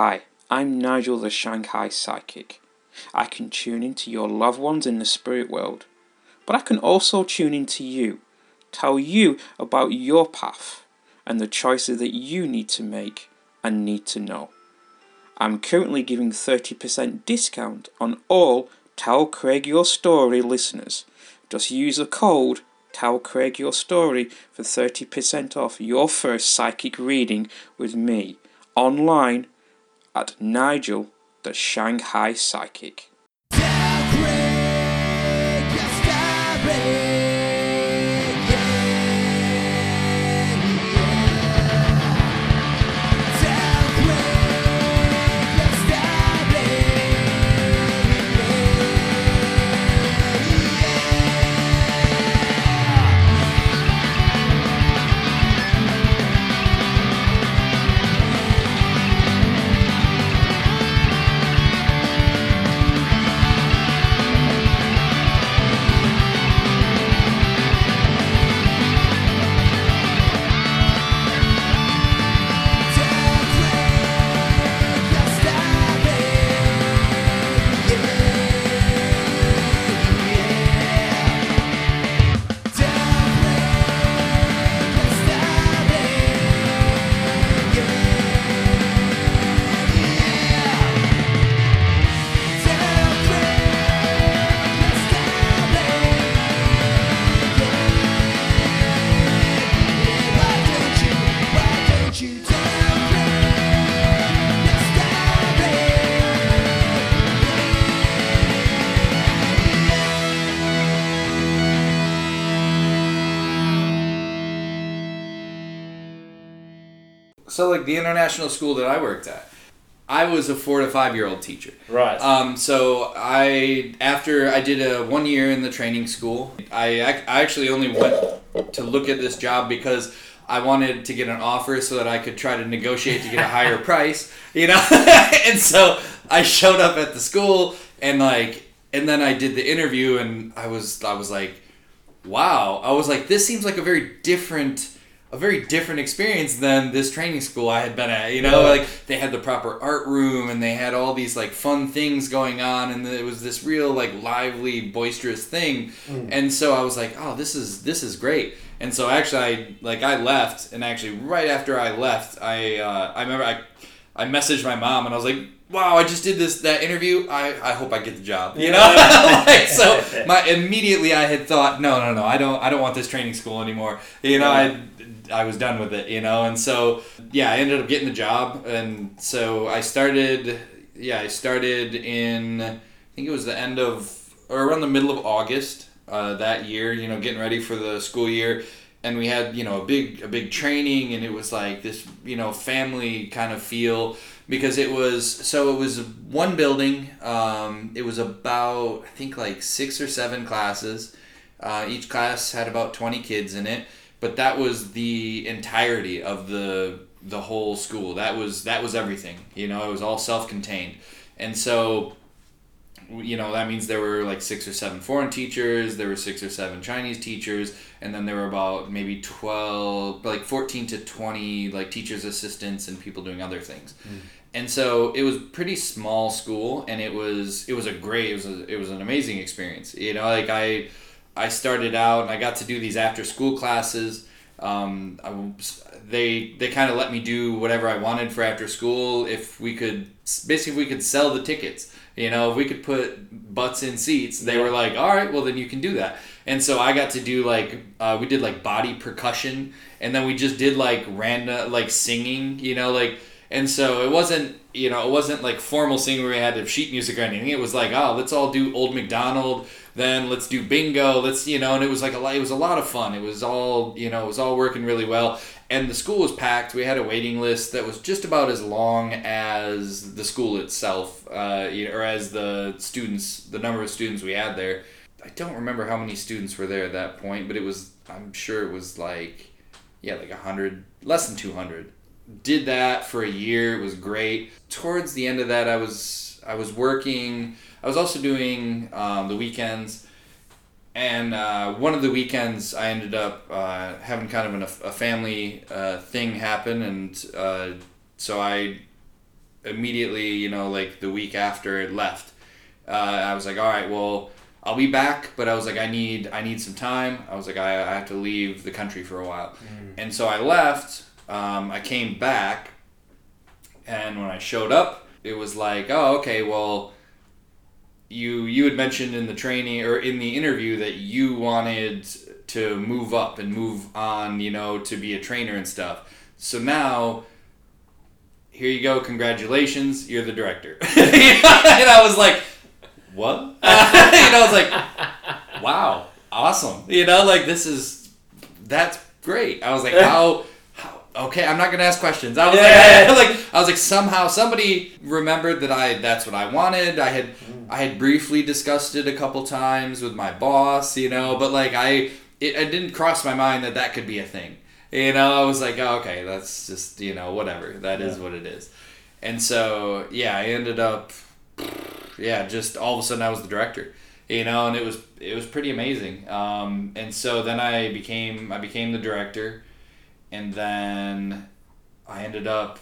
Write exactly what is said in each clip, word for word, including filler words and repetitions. Hi, I'm Nigel the Shanghai Psychic. I can tune into your loved ones in the spirit world, but I can also tune into you, tell you about your path and the choices that you need to make and need to know. I'm currently giving thirty percent discount on all Tell Craig Your Story listeners. Just use the code Tell Craig Your Story for thirty percent off your first psychic reading with me online at Nigel the Shanghai Psychic. So, like, the international school that I worked at, I was a four- to five-year-old teacher. Right. Um, so, I, after I did a one year in the training school, I, I actually only went to look at this job because I wanted to get an offer so that I could try to negotiate to get a higher price, you know? And so, I showed up at the school, and, like, and then I did the interview, and I was, I was like, wow. I was like, this seems like a very different... a very different experience than this training school I had been at, you know, like they had the proper art room and they had all these like fun things going on and it was this real like lively, boisterous thing. Mm. And so I was like, oh, this is, this is great. And so actually I, like I left and actually right after I left, I, uh, I remember I, I messaged my mom and I was like, wow, I just did this, that interview. I, I hope I get the job, you know? Like, so my, immediately I had thought, no, no, no, I don't, I don't want this training school anymore. You know, I, I was done with it, you know, and so, yeah, I ended up getting the job, and so I started, yeah, I started in, I think it was the end of, or around the middle of August uh, that year, you know, getting ready for the school year, and we had, you know, a big, a big training, and it was like this, you know, family kind of feel, because it was, so it was one building, um, it was about, I think, like six or seven classes, uh, each class had about twenty kids in it. But that was the entirety of the the whole school. That was that was everything. You know, it was all self-contained. And so, you know, that means there were like six or seven foreign teachers, there were six or seven Chinese teachers, and then there were about maybe twelve, like fourteen to twenty like teachers' assistants and people doing other things. Mm. And so it was pretty small school, and it was it was a great, it was a, it was an amazing experience. You know, like I. I started out and I got to do these after school classes. Um, I, they they kind of let me do whatever I wanted for after school. If we could, basically if we could sell the tickets, you know, if we could put butts in seats, they yeah. were like, all right, well then you can do that. And so I got to do like, uh, we did like body percussion and then we just did like random, like singing, you know, like, and so it wasn't, you know, it wasn't like formal singing where we had to have sheet music or anything. It was like, oh, let's all do Old MacDonald. Then let's do bingo. Let's, you know, and it was like a lot, it was a lot of fun. It was all, you know, it was all working really well. And the school was packed. We had a waiting list that was just about as long as the school itself, uh, you know, or as the students, the number of students we had there. I don't remember how many students were there at that point, but it was, I'm sure it was like, yeah, like one hundred, less than two hundred. Did that for a year. It was great. Towards the end of that, I was, I was working... I was also doing um, the weekends, and uh, one of the weekends I ended up uh, having kind of an, a family uh, thing happen, and uh, so I immediately, you know, like the week after it left, uh, I was like, all right, well, I'll be back. But I was like, I need, I need some time. I was like, I, I have to leave the country for a while. Mm. And so I left. Um, I came back, and when I showed up, it was like, oh, okay, well, you, you had mentioned in the training or in the interview that you wanted to move up and move on, you know, to be a trainer and stuff. So now, here you go, congratulations, you're the director. And I was like, what? You know, I was like, wow, awesome. You know, like, this is, that's great. I was like, how... okay, I'm not going to ask questions. I was yeah. like, I, like, I was like, somehow somebody remembered that I, that's what I wanted. I had, mm. I had briefly discussed it a couple times with my boss, you know, but like I, it, it didn't cross my mind that that could be a thing. You know, I was like, oh, okay, that's just, you know, whatever. That yeah. is what it is. And so, yeah, I ended up, yeah, just all of a sudden I was the director, you know, and it was, it was pretty amazing. Um, and so then I became, I became the director. And then I ended up,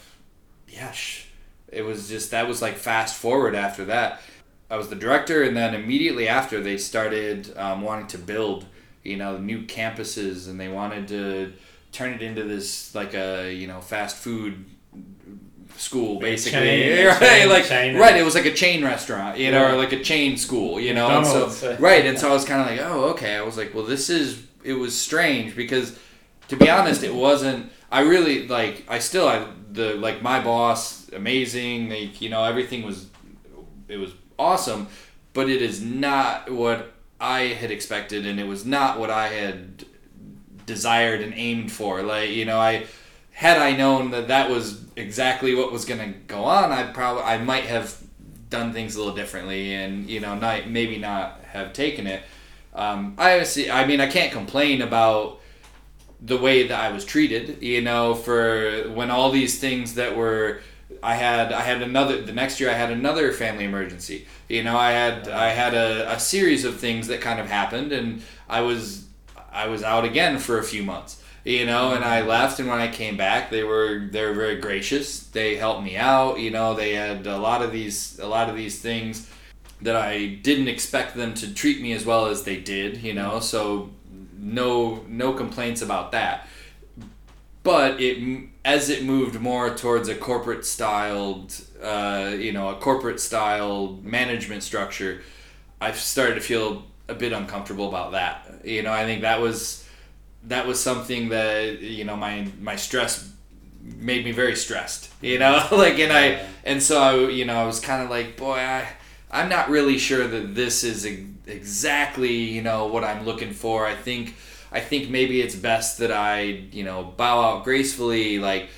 yeah, sh- it was just, that was like fast forward after that. I was the director, and then immediately after they started um, wanting to build, you know, new campuses, and they wanted to turn it into this, like a, you know, fast food school, basically. Chain, right, chain, like, chain right, it was like a chain restaurant, you know, yeah. or like a chain school, you know. And so, right, and so I was kind of like, oh, okay. I was like, well, this is, it was strange because... to be honest, it wasn't, I really, like, I still, I, the, like, my boss, amazing, like, you know, everything was, it was awesome, but it is not what I had expected, and it was not what I had desired and aimed for. Like, you know, I, had I known that that was exactly what was going to go on, I probably, I might have done things a little differently, and, you know, not, maybe not have taken it. Um, I obviously, I mean, I can't complain about the way that I was treated, you know, for when all these things that were, I had, I had another, the next year I had another family emergency, you know, I had, I had a, a series of things that kind of happened, and I was, I was out again for a few months, you know, and I left, and when I came back, they were, they were very gracious. They helped me out, you know, they had a lot of these, a lot of these things that I didn't expect them to treat me as well as they did, you know, so No, no complaints about that. But it as it moved more towards a corporate styled, uh, you know, a corporate style management structure, I've started to feel a bit uncomfortable about that. You know, I think that was that was something that, you know, my my stress made me very stressed. You know, like and I and so I, you know, I was kind of like, boy, I I'm not really sure that this is a exactly, you know, what I'm looking for. I think, I think maybe it's best that I, you know, bow out gracefully. Like,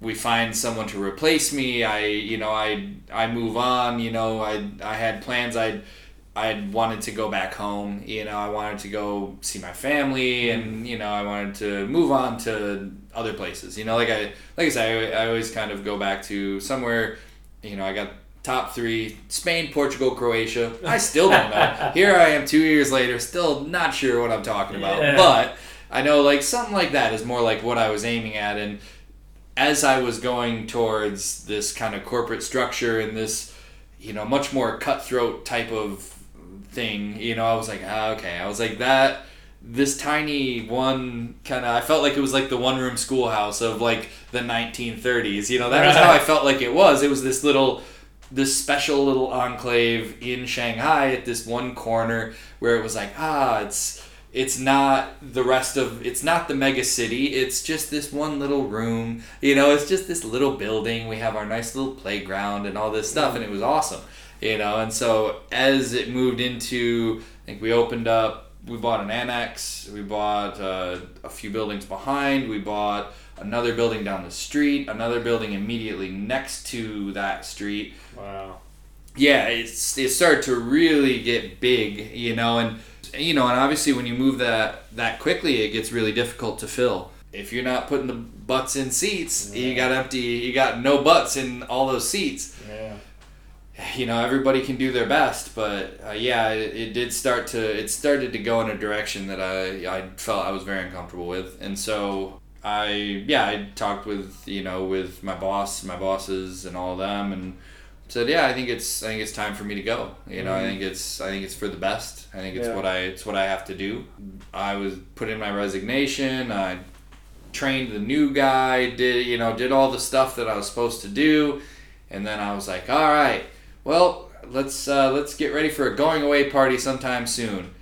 we find someone to replace me. I, you know, I, I move on. You know, I, I had plans. I, I wanted to go back home. You know, I wanted to go see my family, and you know, I wanted to move on to other places. You know, like I, like I said, I, I always kind of go back to somewhere. You know, I got. Top three, Spain, Portugal, Croatia. I still don't know. Here I am two years later, still not sure what I'm talking about. Yeah. But I know like something like that is more like what I was aiming at. And as I was going towards this kind of corporate structure and this, you know, much more cutthroat type of thing, you know, I was like, ah, okay. I was like that, this tiny one kind of, I felt like it was like the one room schoolhouse of like the nineteen thirties. You know, that was how I felt like it was. It was this little... this special little enclave in Shanghai at this one corner where it was like, ah, it's it's not the rest of, it's not the mega city. It's just this one little room. You know, it's just this little building. We have our nice little playground and all this stuff. And it was awesome, you know. And so as it moved into, I think we opened up, we bought an annex. We bought uh, a few buildings behind. We bought another building down the street, another building immediately next to that street. Wow. Yeah, it's it started to really get big, you know, and you know, and obviously when you move that that quickly, it gets really difficult to fill. If you're not putting the butts in seats, yeah. you got empty, you got no butts in all those seats. Yeah. You know, everybody can do their best, but uh, yeah, it, it did start to it started to go in a direction that I I felt I was very uncomfortable with, and so. I yeah I talked with you know with my boss my bosses and all of them and said yeah I think it's I think it's time for me to go you know mm-hmm. I think it's I think it's for the best I think it's yeah. what I it's what I have to do. I was put in my resignation. I trained the new guy, did you know did all the stuff that I was supposed to do, and then I was like, all right, well let's uh, let's get ready for a going away party sometime soon.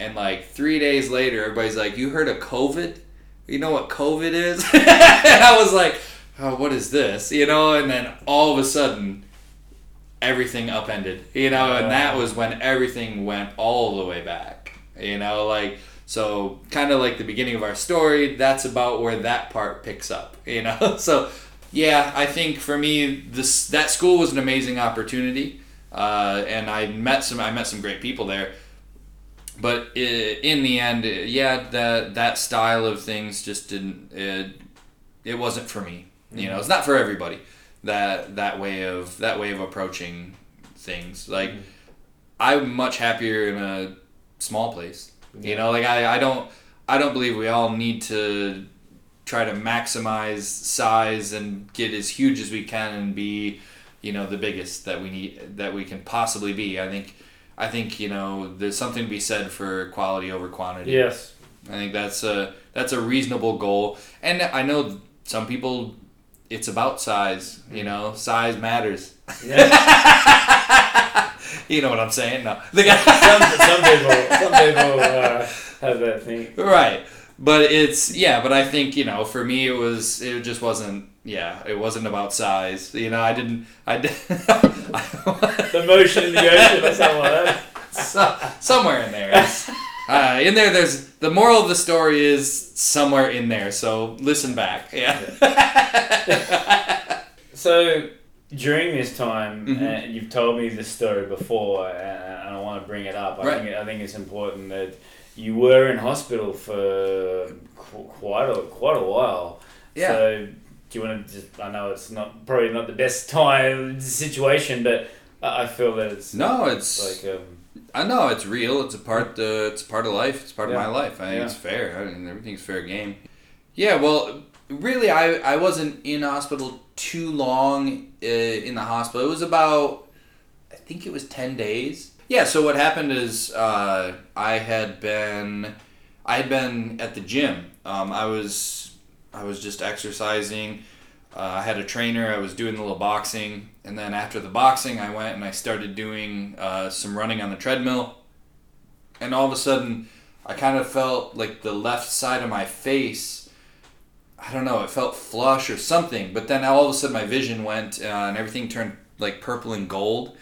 And like three days later, everybody's like, you heard of COVID? You know what COVID is? And I was like, oh, what is this? You know, and then all of a sudden, everything upended. You know, and that was when everything went all the way back. You know, like, so kind of like the beginning of our story, that's about where that part picks up. You know, so yeah, I think for me, this that school was an amazing opportunity. Uh, and I met some I met some great people there. But in the end, yeah, that that style of things just didn't. It, it wasn't for me. You know, it's not for everybody. That that way of that way of approaching things. Like, I'm much happier in a small place. You know, like I, I don't I don't believe we all need to try to maximize size and get as huge as we can and be, you know, the biggest that we need that we can possibly be. I think. I think, you know, there's something to be said for quality over quantity. Yes. I think that's a that's a reasonable goal. And I know some people, it's about size, you know. Size matters. Yes. You know what I'm saying? No. some, some people, some people uh, have that thing. Right. But it's, yeah, but I think, you know, for me it was, it just wasn't, yeah, it wasn't about size. You know, I didn't, I didn't. The motion in the ocean or something like that. So, somewhere in there. Uh, in there, there's, the moral of the story is somewhere in there. So listen back. Yeah. yeah. So during this time, mm-hmm. and you've told me this story before, and I want to bring it up. I right. think I think it's important that you were in hospital for quite a, quite a while. Yeah. So, do you want to just, I know it's not probably not the best time situation, but I feel that it's no, it's like um, I know it's real. It's a part. Uh, it's part of life. It's part yeah. of my life. I think yeah. it's fair. I mean, everything's fair game. Yeah. Well, really, I I wasn't in hospital too long. Uh, in the hospital, it was about I think it was ten days. Yeah. So what happened is uh, I had been I had been at the gym. Um, I was. I was just exercising. Uh, I had a trainer. I was doing a little boxing. And then after the boxing, I went and I started doing uh, some running on the treadmill. And all of a sudden, I kind of felt like the left side of my face, I don't know, it felt flush or something. But then all of a sudden, my vision went uh, and everything turned like purple and gold.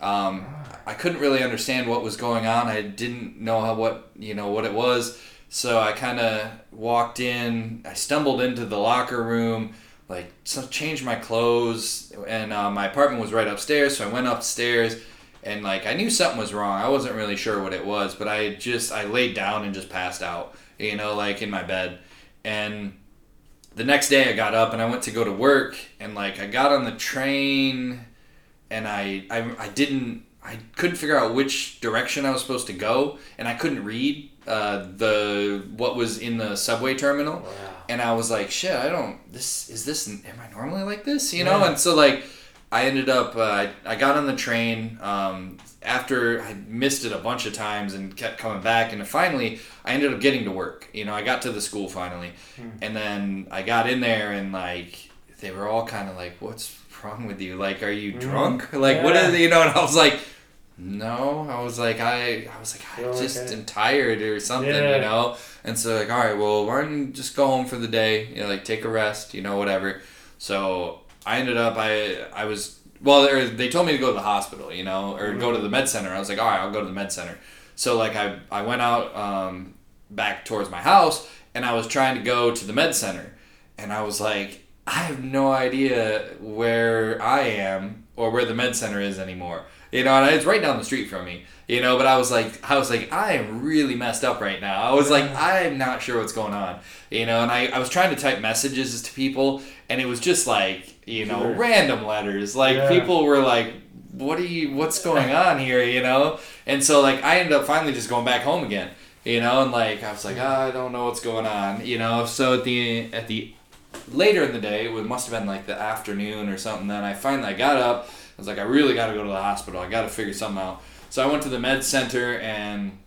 Um, I couldn't really understand what was going on. I didn't know how what you know what it was. So I kind of walked in, I stumbled into the locker room, like so changed my clothes, and uh, my apartment was right upstairs, so I went upstairs, and like I knew something was wrong. I wasn't really sure what it was, but I just, I laid down and just passed out, you know, like in my bed. And the next day I got up and I went to go to work, and like I got on the train, and I, I, I didn't, I couldn't figure out which direction I was supposed to go, and I couldn't read uh, the what was in the subway terminal. Wow. And I was like, shit, I don't, this, is this, am I normally like this? You know? Yeah. And so like, I ended up, uh, I, I got on the train um, after I missed it a bunch of times and kept coming back. And finally, I ended up getting to work. You know, I got to the school finally. Hmm. And then I got in there and like, they were all kind of like, what's wrong with you? Like, are you mm. drunk? Like, yeah. what is, you know? And I was like, no, I was like, I, I was like, I oh, just okay. am tired or something, yeah. you know? And so like, all right, well, why don't you just go home for the day? You know, like take a rest, you know, whatever. So I ended up, I, I was, well, they, they told me to go to the hospital, you know, or mm-hmm. go to the med center. I was like, all right, I'll go to the med center. So like, I, I went out, um, back towards my house, and I was trying to go to the med center, and I was like, I have no idea where I am or where the med center is anymore. You know, and it's right down the street from me. You know, but I was like, I was like, I am really messed up right now. I was like, I'm not sure what's going on. You know, and I, I was trying to type messages to people, and it was just like, you know, sure. random letters. Like yeah. people were like, what are you, what's going on here? You know? And so like, I ended up finally just going back home again. you know, and like, I was like, oh, I don't know what's going on, you know, so at the, at the, later in the day, it must have been like the afternoon or something, then I finally, I got up, I was like, I really got to go to the hospital, I got to figure something out, so I went to the med center, and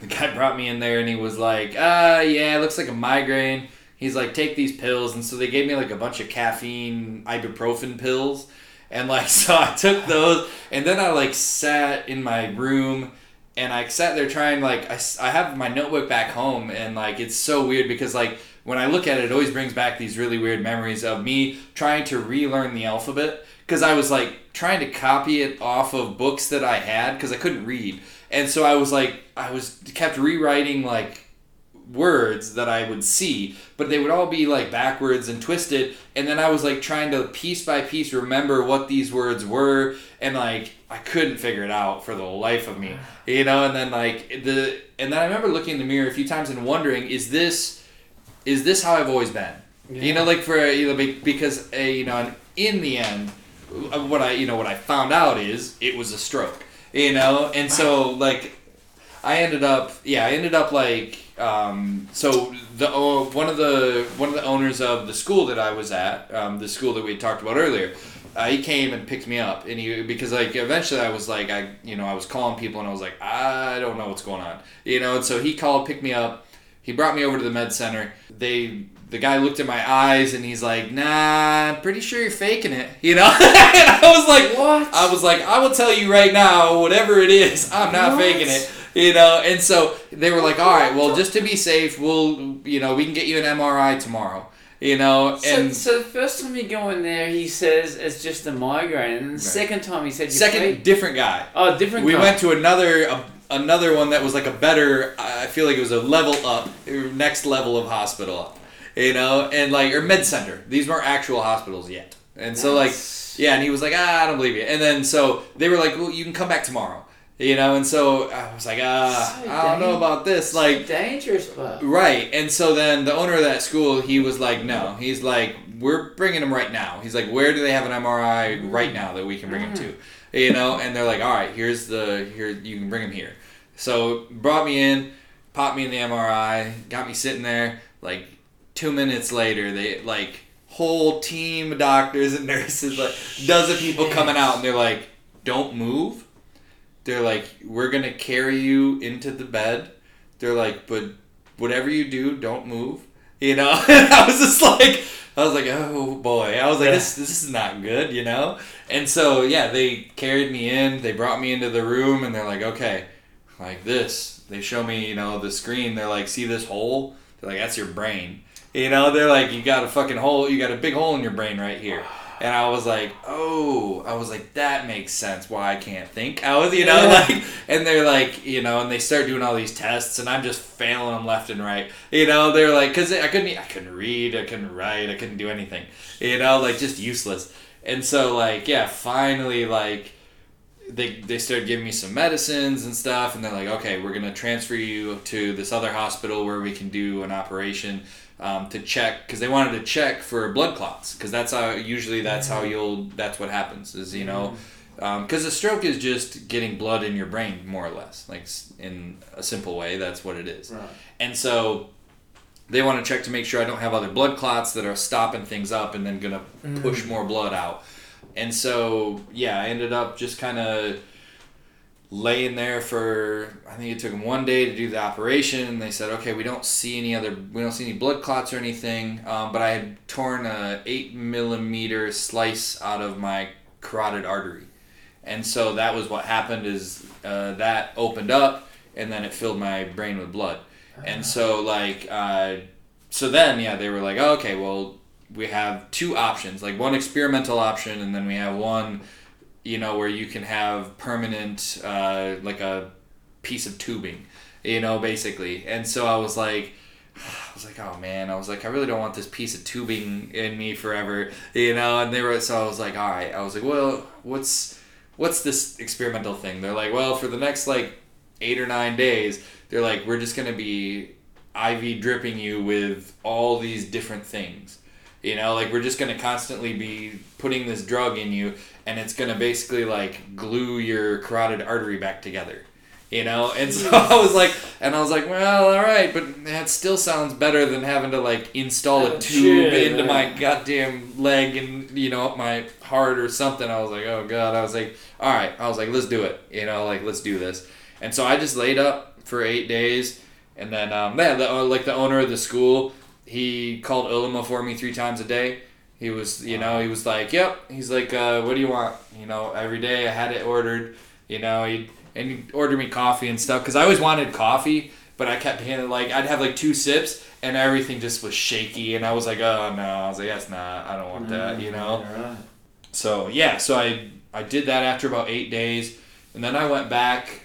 the guy brought me in there, and he was like, ah, uh, yeah, it looks like a migraine, he's like, take these pills, and so they gave me like a bunch of caffeine, ibuprofen pills, and like, so I took those, and then I like sat in my room, and I sat there trying, like, I, I have my notebook back home, and, like, it's so weird because, like, when I look at it, it always brings back these really weird memories of me trying to relearn the alphabet because I was, like, trying to copy it off of books that I had because I couldn't read. And so I was, like, I was kept rewriting, like, words that I would see, but they would all be, like, backwards and twisted. And then I was, like, trying to piece by piece remember what these words were and, like, I couldn't figure it out for the life of me, you know, and then like the, and then I remember looking in the mirror a few times and wondering, is this, is this how I've always been, yeah. you know, like for, you know, because, a, you know, and in the end, what I, you know, what I found out is it was a stroke, you know, and so like I ended up, yeah, I ended up like, um, so the, one of the, one of the owners of the school that I was at, um, the school that we had talked about earlier, Uh, he came and picked me up, and he because like eventually I was like I you know I was calling people and I was like I don't know what's going on, you know, and so he called, picked me up, he brought me over to the med center. They the guy looked at my eyes and he's like, nah, I'm pretty sure you're faking it, you know. And I was like, what? I was like, I will tell you right now, whatever it is, I'm not what? faking it, you know. And so they were like, all right, well, just to be safe, we'll you know we can get you an M R I tomorrow. You know, and so, so the first time you go in there, he says it's just a migraine, and the right. second time he said you second played. different guy. Oh, different. We guy. went to another uh, another one that was like a better. I feel like it was a level up, next level of hospital up, you know, and like or med center. These weren't actual hospitals yet, and nice. so like yeah, and he was like, ah, I don't believe you, and then so they were like, well, you can come back tomorrow. You know, and so I was like, ah, uh, so I don't know about this. Like, so dangerous, but. Right. And so then the owner of that school, he was like, no. He's like, we're bringing him right now. He's like, where do they have an M R I right now that we can bring him to? You know, and they're like, all right, here's the, here, you can bring him here. So brought me in, popped me in the M R I, got me sitting there. Like, two minutes later, they, like, whole team of doctors and nurses, like, dozen people Shit. coming out, and they're like, don't move. They're like, we're going to carry you into the bed. They're like, but whatever you do, don't move. You know? And I was just like, I was like, oh, boy. I was like, this this is not good, you know? And so, yeah, they carried me in. They brought me into the room, and they're like, okay, like this. They show me, you know, the screen. They're like, see this hole? They're like, that's your brain. You know? They're like, you got a fucking hole. You got a big hole in your brain right here. And I was like, oh, I was like, that makes sense why I can't think. I was, you know, yeah. like, and they're like, you know, and they start doing all these tests and I'm just failing them left and right. You know, they're like, cause I couldn't, I couldn't read, I couldn't write, I couldn't do anything, you know, like just useless. And so like, yeah, finally, like they, they started giving me some medicines and stuff. And they're like, okay, we're going to transfer you to this other hospital where we can do an operation. Um, to check, because they wanted to check for blood clots, because that's how usually that's how you'll that's what happens is you know, because um, a stroke is just getting blood in your brain more or less, like in a simple way, that's what it is. Right. And so they want to check to make sure I don't have other blood clots that are stopping things up and then gonna mm. push more blood out. And so yeah, I ended up just kind of laying there for, I think it took them one day to do the operation, and they said, okay, we don't see any other, we don't see any blood clots or anything, um, but I had torn a eight millimeter slice out of my carotid artery. And so that was what happened is uh, that opened up, and then it filled my brain with blood. And so like, uh, so then, yeah, they were like, oh, okay, well, we have two options, like one experimental option, and then we have one, you know, where you can have permanent, uh, like a piece of tubing, you know, basically. And so I was like, I was like, oh man, I was like, I really don't want this piece of tubing in me forever, you know? And they were, so I was like, all right, I was like, well, what's, what's this experimental thing? They're like, well, for the next like eight or nine days, they're like, we're just going to be I V dripping you with all these different things. You know, like we're just going to constantly be putting this drug in you, and it's going to basically like glue your carotid artery back together. you know? And so I was like, and I was like, well, all right, but that still sounds better than having to like install a oh, tube shit, into man. my goddamn leg and, you know, up my heart or something. I was like, oh God. I was like, all right. I was like, let's do it. You know, like, let's do this. And so I just laid up for eight days. And then, um, yeah, the, like the owner of the school, he called Ulama for me three times a day. He was, you know, he was like, yep. He's like, uh, what do you want? You know, every day I had it ordered, you know, he and he ordered me coffee and stuff. Cause I always wanted coffee, but I kept handing like, I'd have like two sips and everything just was shaky. And I was like, oh no, I was like, that's not, I don't want that, you know? Right. So yeah, so I, I did that after about eight days and then I went back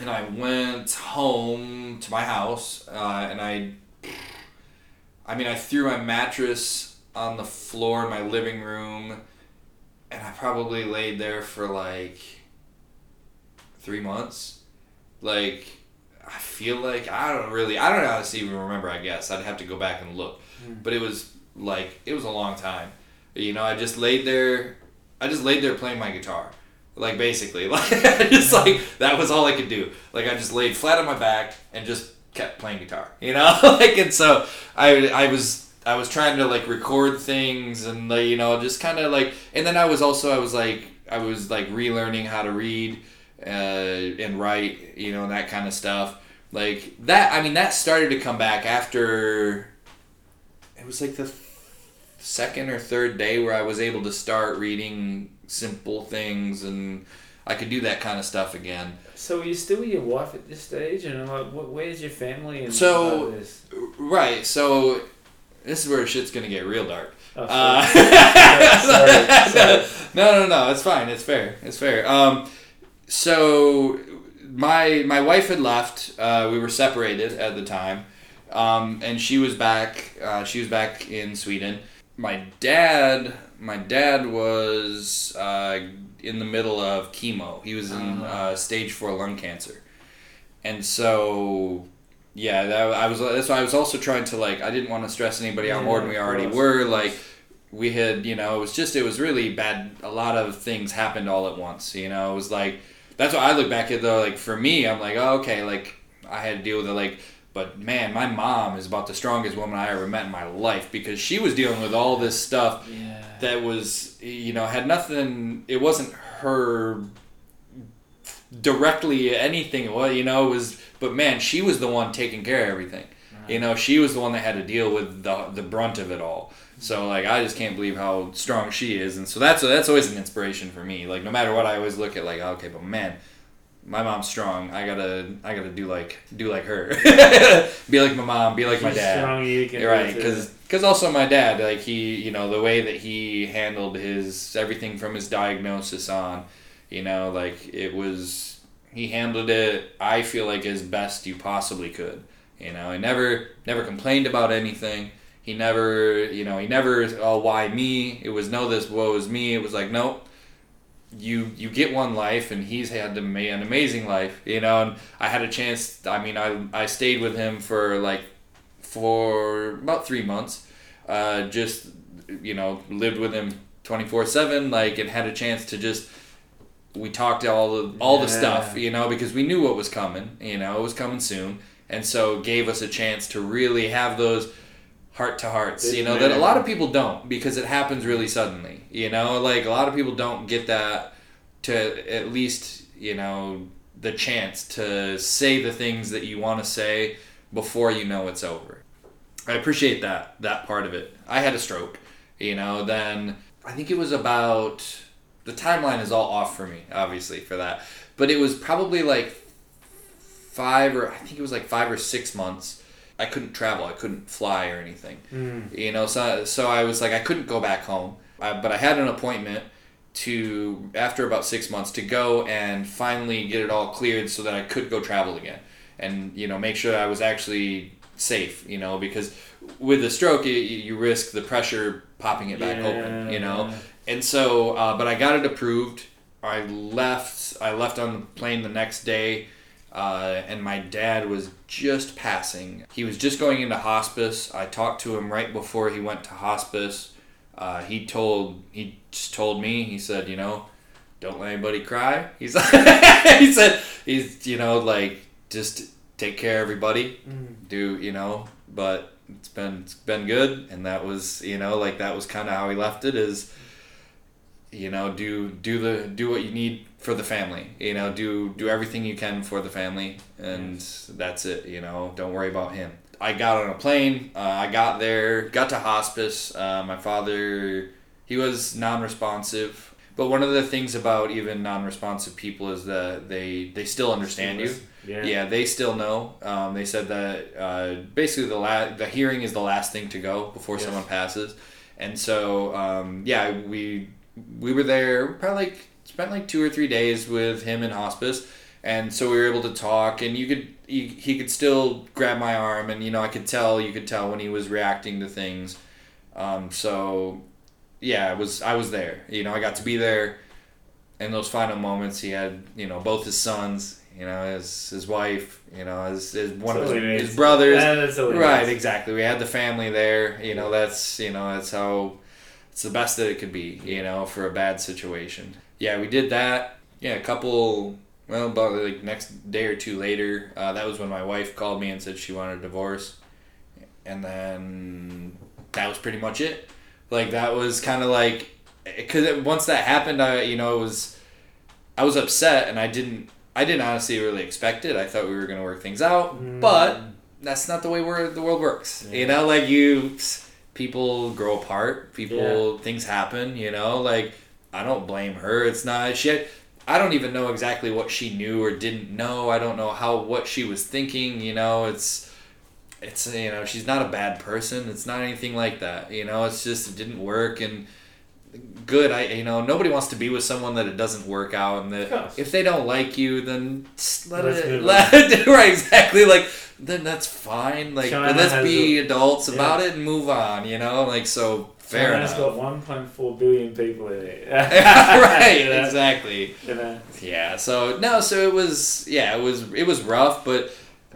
and I went home to my house uh, and I I mean, I threw my mattress on the floor in my living room, and I probably laid there for, like, three months. Like, I feel like, I don't really, I don't know how to even remember, I guess. I'd have to go back and look. Mm. But it was, like, it was a long time. You know, I just laid there, I just laid there playing my guitar. Like, basically. Like, just, like, that was all I could do. Like, I just laid flat on my back and just kept playing guitar, you know, like, and so I, I was, I was trying to like record things and like, you know, just kind of like, and then I was also, I was like, I was like relearning how to read, uh, and write, you know, that kind of stuff like that. I mean, that started to come back after it was like the second or third day where I was able to start reading simple things and I could do that kind of stuff again. So were you still with your wife at this stage? And like, where's your family? And so, this? right. So this is where shit's going to get real dark. Oh, uh, sorry. Sorry. Sorry. No, no, no. It's fine. It's fair. It's fair. Um, so my, my wife had left. Uh, we were separated at the time. Um, and she was back. Uh, she was back in Sweden. My dad, my dad was, uh, in the middle of chemo. He was in uh, stage four lung cancer. And so, yeah, that, I was. that's why I was also trying to, like, I didn't want to stress anybody out more than we already were. Like, we had, you know, it was just, it was really bad. A lot of things happened all at once, you know. It was like, that's what I look back at, though. Like, for me, I'm like, oh, okay, like, I had to deal with it, like, but, man, my mom is about the strongest woman I ever met in my life because she was dealing with all this stuff yeah. that was, you know, had nothing, it wasn't her directly anything, well, you know, it was, but, man, she was the one taking care of everything. Right. You know, she was the one that had to deal with the the brunt of it all. So, like, I just can't believe how strong she is. And so that's that's always an inspiration for me. Like, no matter what, I always look at, like, okay, but, man, my mom's strong. I gotta, I gotta do like, do like her. Be like my mom. Be like my dad. Strong, you can right? Because, because also my dad, like he, you know, the way that he handled his everything from his diagnosis on, you know, like it was, he handled it. I feel like as best you possibly could. You know, he never, never complained about anything. He never, you know, he never. Oh, why me? It was no, this woe is me. It was like nope. you you get one life and he's had an amazing life, you know, and I had a chance, I mean, I I stayed with him for like, for about three months, uh, just, you know, lived with him twenty-four seven, like, and had a chance to just, we talked all the, all yeah. the stuff, you know, because we knew what was coming, you know, it was coming soon, and so gave us a chance to really have those heart-to-hearts, you know, that a lot of people don't because it happens really suddenly, you know, like a lot of people don't get that to at least, you know, the chance to say the things that you want to say before you know it's over. I appreciate that, that part of it. I had a stroke, you know, then I think it was about, the timeline is all off for me, obviously, for that, but it was probably like five or, I think it was like five or six months I couldn't travel. I couldn't fly or anything, mm. you know, so, so I was like, I couldn't go back home, I, but I had an appointment to, after about six months to go and finally get it all cleared so that I could go travel again and, you know, make sure I was actually safe, you know, because with a stroke, you, you risk the pressure popping it back yeah. open, you know? And so, uh, but I got it approved. I left, I left on the plane the next day. Uh, and my dad was just passing. He was just going into hospice. I talked to him right before he went to hospice. Uh, he told he just told me. He said, you know, don't let anybody cry. He's like, he said, he's, you know, like, just take care of everybody. Mm. Do, you know, but it's been, it's been good. And that was, you know, like, that was kind of how he left it is, you know, do, do the, do what you need for the family, you know, do, do everything you can for the family. And yes. That's it. You know, don't worry about him. I got on a plane. Uh, I got there, got to hospice. Uh, my father, he was non-responsive. But one of the things about even non-responsive people is that they, they still understand you. Yeah. yeah, they still know. Um, they said that uh, basically the la- the hearing is the last thing to go before yes. someone passes. And so, um, yeah, we we were there probably like, spent like two or three days with him in hospice. And so we were able to talk, and you could you, he could still grab my arm, and you know I could tell you could tell when he was reacting to things. Um, so yeah, it was I was there. You know, I got to be there. In those final moments, he had you know both his sons, you know his his wife, you know his, his one that's of his, his brothers. Yeah, that's right, exactly. We had the family there. You know, that's you know that's how it's the best that it could be. You know, for a bad situation. Yeah, we did that. Yeah, a couple. Well, about like next day or two later, uh, that was when my wife called me and said she wanted a divorce, and then that was pretty much it. Like that was kind of like, because once that happened, I you know it was, I was upset and I didn't I didn't honestly really expect it. I thought we were gonna work things out, mm. but that's not the way we're, the world works. Yeah. You know, like you, people grow apart. People, yeah. Things happen. You know, like I don't blame her. It's not she. Had, I don't even know exactly what she knew or didn't know. I don't know how what she was thinking, you know. It's it's you know, she's not a bad person. It's not anything like that. You know, it's just it didn't work and good. I you know, nobody wants to be with someone that it doesn't work out and that if they don't like you then let that's it let it right exactly like then that's fine. Like China let's be a, adults yeah. about it and move on, you know? Like so fair enough. China's got one point four billion people in it. Right, you know? Exactly. You know? Yeah, so, no, so it was, yeah, it was it was rough, but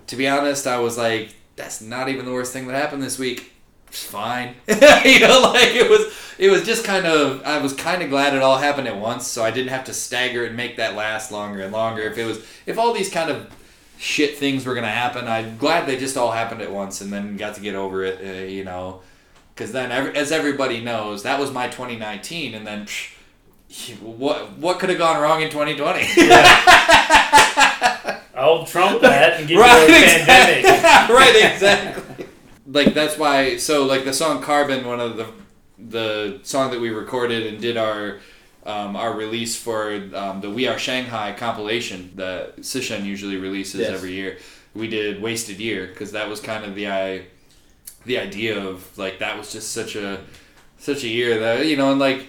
to be honest, I was like, that's not even the worst thing that happened this week. It's fine. You know, like, it was, it was just kind of, I was kind of glad it all happened at once, so I didn't have to stagger and make that last longer and longer. If it was, if all these kind of shit things were going to happen, I'm glad they just all happened at once and then got to get over it, uh, you know. Because then, as everybody knows, that was my twenty nineteen, and then psh, what what could have gone wrong in twenty twenty? Yeah. I'll trump that and give right, you a exactly. pandemic. Right, exactly. Like, that's why, so, like, the song Carbon, one of the the song that we recorded and did our um, our release for um, the We Are Shanghai compilation that Sishan usually releases yes. every year. We did Wasted Year, because that was kind of the... I. the idea of like that was just such a such a year that you know and like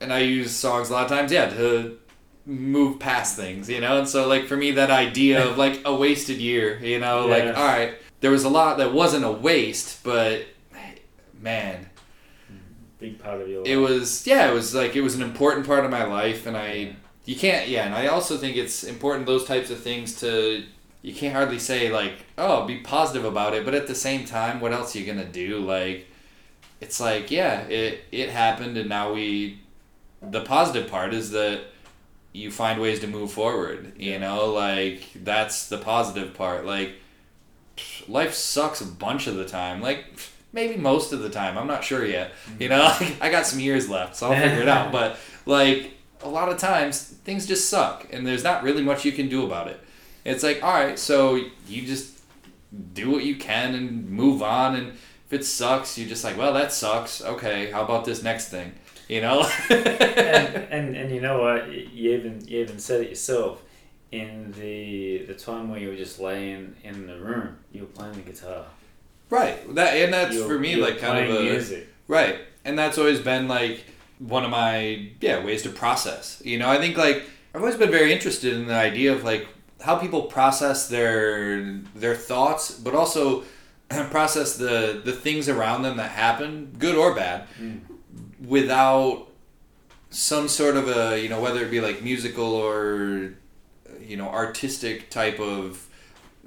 and I use songs a lot of times yeah to move past things you know and so like for me that idea of like a wasted year you know yes. like all right there was a lot that wasn't a waste but man big part of your life. It was yeah it was like it was an important part of my life and I you can't yeah and I also think it's important those types of things to you can't hardly say, like, oh, be positive about it. But at the same time, what else are you going to do? Like, it's like, yeah, it it happened. And now we, the positive part is that you find ways to move forward. You yeah. know, like, that's the positive part. Like, life sucks a bunch of the time. Like, maybe most of the time. I'm not sure yet. Mm-hmm. You know, I got some years left, so I'll figure it out. But, like, a lot of times, things just suck. And there's not really much you can do about it. It's like, all right, so you just do what you can and move on. And if it sucks, you're just like, well, that sucks. Okay, how about this next thing? You know? and, and and you know what? You even you even said it yourself. In the the time where you were just laying in the room, you were playing the guitar. Right. That and that's you're, for me like kind of a music. Right. And that's always been like one of my yeah ways to process. You know, I think like I've always been very interested in the idea of like. How people process their their thoughts, but also process the, the things around them that happen, good or bad, mm. without some sort of a, you know, whether it be like musical or, you know, artistic type of,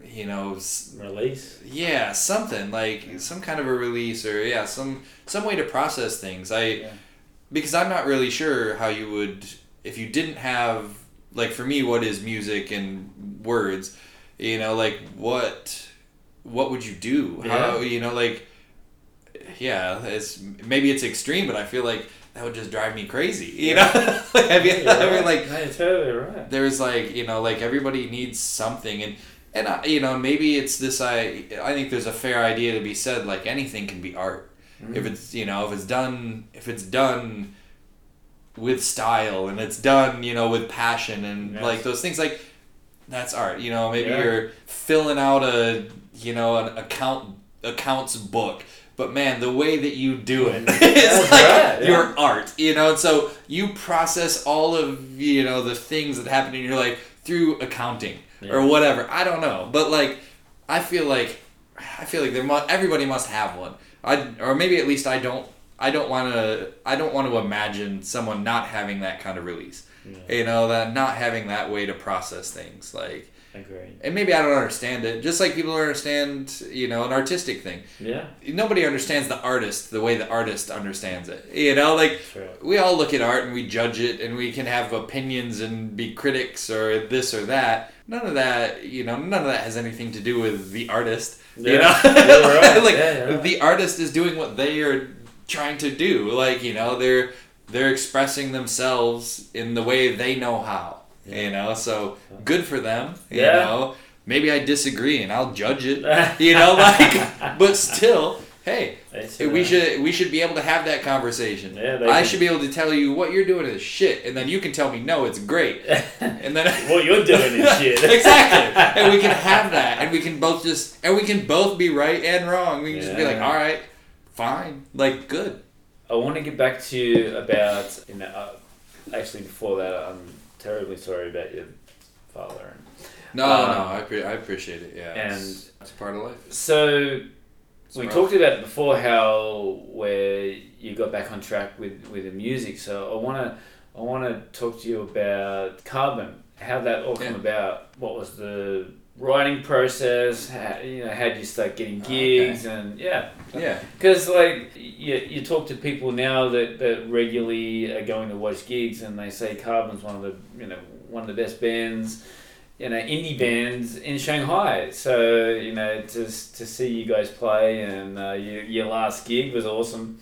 you know... Release? Yeah, something, like yeah. some kind of a release or, yeah, some some way to process things. I yeah. Because I'm not really sure how you would... if you didn't have, like, for me, what is music and words, you know, like, what, what would you do? Yeah. How, you know, like, yeah, it's, maybe it's extreme, but I feel like that would just drive me crazy, you yeah. know? Like, I mean, I mean, like, you're totally right. There's, like, you know, like, everybody needs something, and, and I, you know, maybe it's this, I, I think there's a fair idea to be said, like, anything can be art. Mm. If it's, you know, if it's done, if it's done with style, and it's done, you know, with passion, and, yes. like, those things, like, that's art, you know? Maybe yeah. you're filling out a, you know, an account, accounts book. But man, the way that you do it, it's like right, yeah. your art, you know? And so you process all of, you know, the things that happen in your life through accounting yeah. or whatever. I don't know. But like, I feel like, I feel like there must, everybody must have one. I, or maybe at least I don't, I don't want to, I don't want to imagine someone not having that kind of release, yeah. you know, that not having that way to process things. Like, Agreed. And maybe I don't understand it. Just like people don't understand, you know, an artistic thing. Yeah. Nobody understands the artist the way the artist understands it. You know, like, True. We all look at art and we judge it and we can have opinions and be critics or this or that. None of that, you know, none of that has anything to do with the artist. Yeah. You know? Yeah, right. Like, yeah, right. The artist is doing what they are trying to do. Like, you know, they're they're expressing themselves in the way they know how. You know, so good for them, you yeah. know, maybe I disagree and I'll judge it, you know, like, but still, hey, we should, we should be able to have that conversation. Yeah, I can. Should be able to tell you what you're doing is shit. And then you can tell me, no, it's great. And then what you're doing is shit. Exactly. And we can have that and we can both just, and we can both be right and wrong. We can yeah. just be like, all right, fine. Like, good. I want to get back to you about, you know, uh, actually before that, um, terribly sorry about your father. No, um, no, I pre- I appreciate it. Yeah, and it's, it's part of life. So it's we rough. talked about before how where you got back on track with, with the music. So I wanna I wanna talk to you about Carbon. How that all came yeah. about. What was the writing process? How, you know, how did you start getting gigs? Oh, okay. And yeah, yeah. Because like you you talk to people now that, that regularly are going to watch gigs, and they say Carbon's one of the you know one of the best bands, you know, indie bands in Shanghai. So you know, just to see you guys play, and uh, your your last gig was awesome.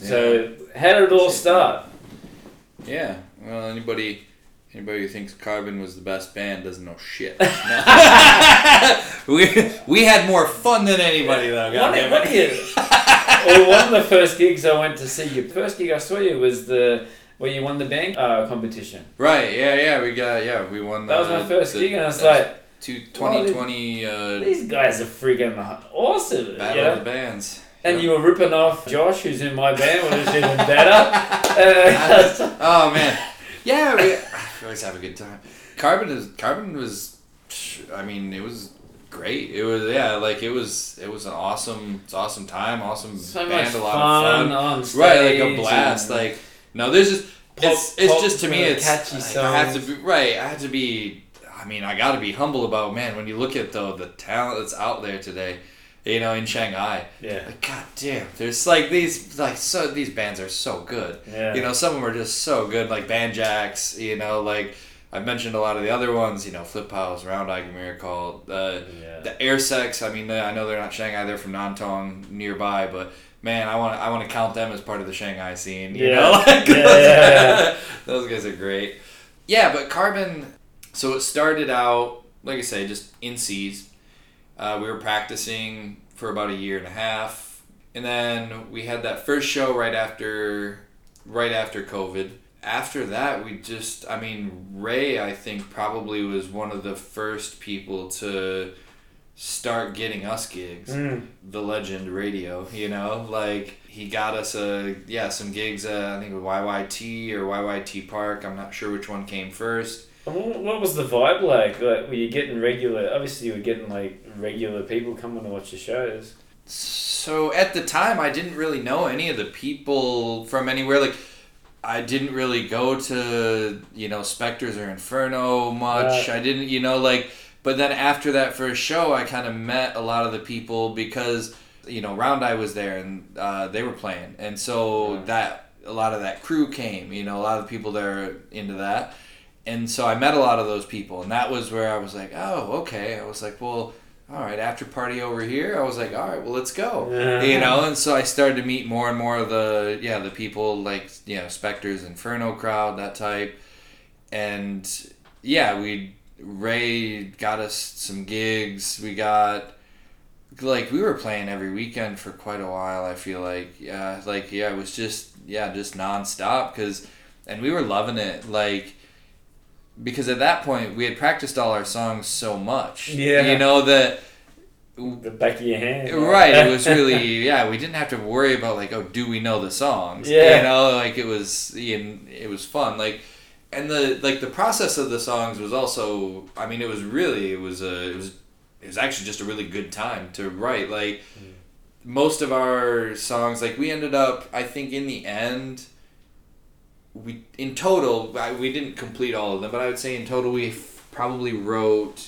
Yeah. So how did it all start? Yeah. Well, anybody. Anybody who thinks Carbon was the best band doesn't know shit. No. we we had more fun than anybody though. God damn it. Well, one of the first gigs I went to see you. First gig I saw you was the where you won the band uh, competition. Right. Yeah. Yeah. We got. Yeah. We won. The, that was my first the, gig, and I was like, two thousand twenty Uh, these guys are freaking awesome. Battle yeah. of the bands. And you were ripping off Josh, who's in my band, which is even better. Uh, oh man. Yeah, we, we always have a good time. Carbon is Carbon was, I mean, it was great. It was yeah, like it was it was an awesome, it's awesome time, awesome so band, much a lot fun of fun, on stage right? Like a blast. Like no, there's just pop, it's it's pop, just to me it's catchy songs. I have to be right. I have to be. I mean, I got to be humble about man. When you look at though the talent that's out there today, you know, in Shanghai, yeah, like, god damn, there's like these like so these bands are so good, yeah. You know, some of them are just so good, like Banjax, you know, like I've mentioned a lot of the other ones, you know, Flip House, Round Eye, Miracle, uh, yeah. the Air Sex. I mean, I know they're not Shanghai, they're from Nantong nearby, but man, I want I want to count them as part of the Shanghai scene, you yeah. know, like, yeah, those, yeah. those guys are great, yeah. But Carbon, so it started out like I say, just in C's. Uh, we were practicing for about a year and a half, and then we had that first show right after, right after COVID. After that, we just, I mean, Ray, I think, probably was one of the first people to start getting us gigs. Mm. The legend radio, you know, like he got us a yeah some gigs. Uh, I think it was Y Y T or Y Y T Park. I'm not sure which one came first. What was the vibe like? Like, were you getting regular? Obviously, you were getting like regular people coming to watch the shows. So at the time, I didn't really know any of the people from anywhere. Like, I didn't really go to you know Spectres or Inferno much. Right. I didn't, you know, like. But then after that first show, I kind of met a lot of the people because you know Round Eye was there and uh, they were playing, and so right. that a lot of that crew came, you know, a lot of the people that are into that. And so I met a lot of those people, and that was where I was like, oh, okay. I was like, well, all right, after party over here. I was like, all right, well, let's go. Yeah. You know, and so I started to meet more and more of the, yeah, the people like, you know, Spectres, Inferno crowd, that type. And yeah, we, Ray got us some gigs. We got, like, we were playing every weekend for quite a while, I feel like. Yeah, like, yeah, it was just, yeah, just nonstop. Cause, and we were loving it. Like, because at that point we had practiced all our songs so much, yeah, you know, that the back of your hand, right? It was really, yeah, we didn't have to worry about like, oh, do we know the songs? Yeah, you know, like it was, it was fun, like, and the like the process of the songs was also, I mean, it was really, it was a, it was, it was actually just a really good time to write. Like mm. most of our songs, like we ended up, I think, in the end. We in total, I, we didn't complete all of them, but I would say in total we f- probably wrote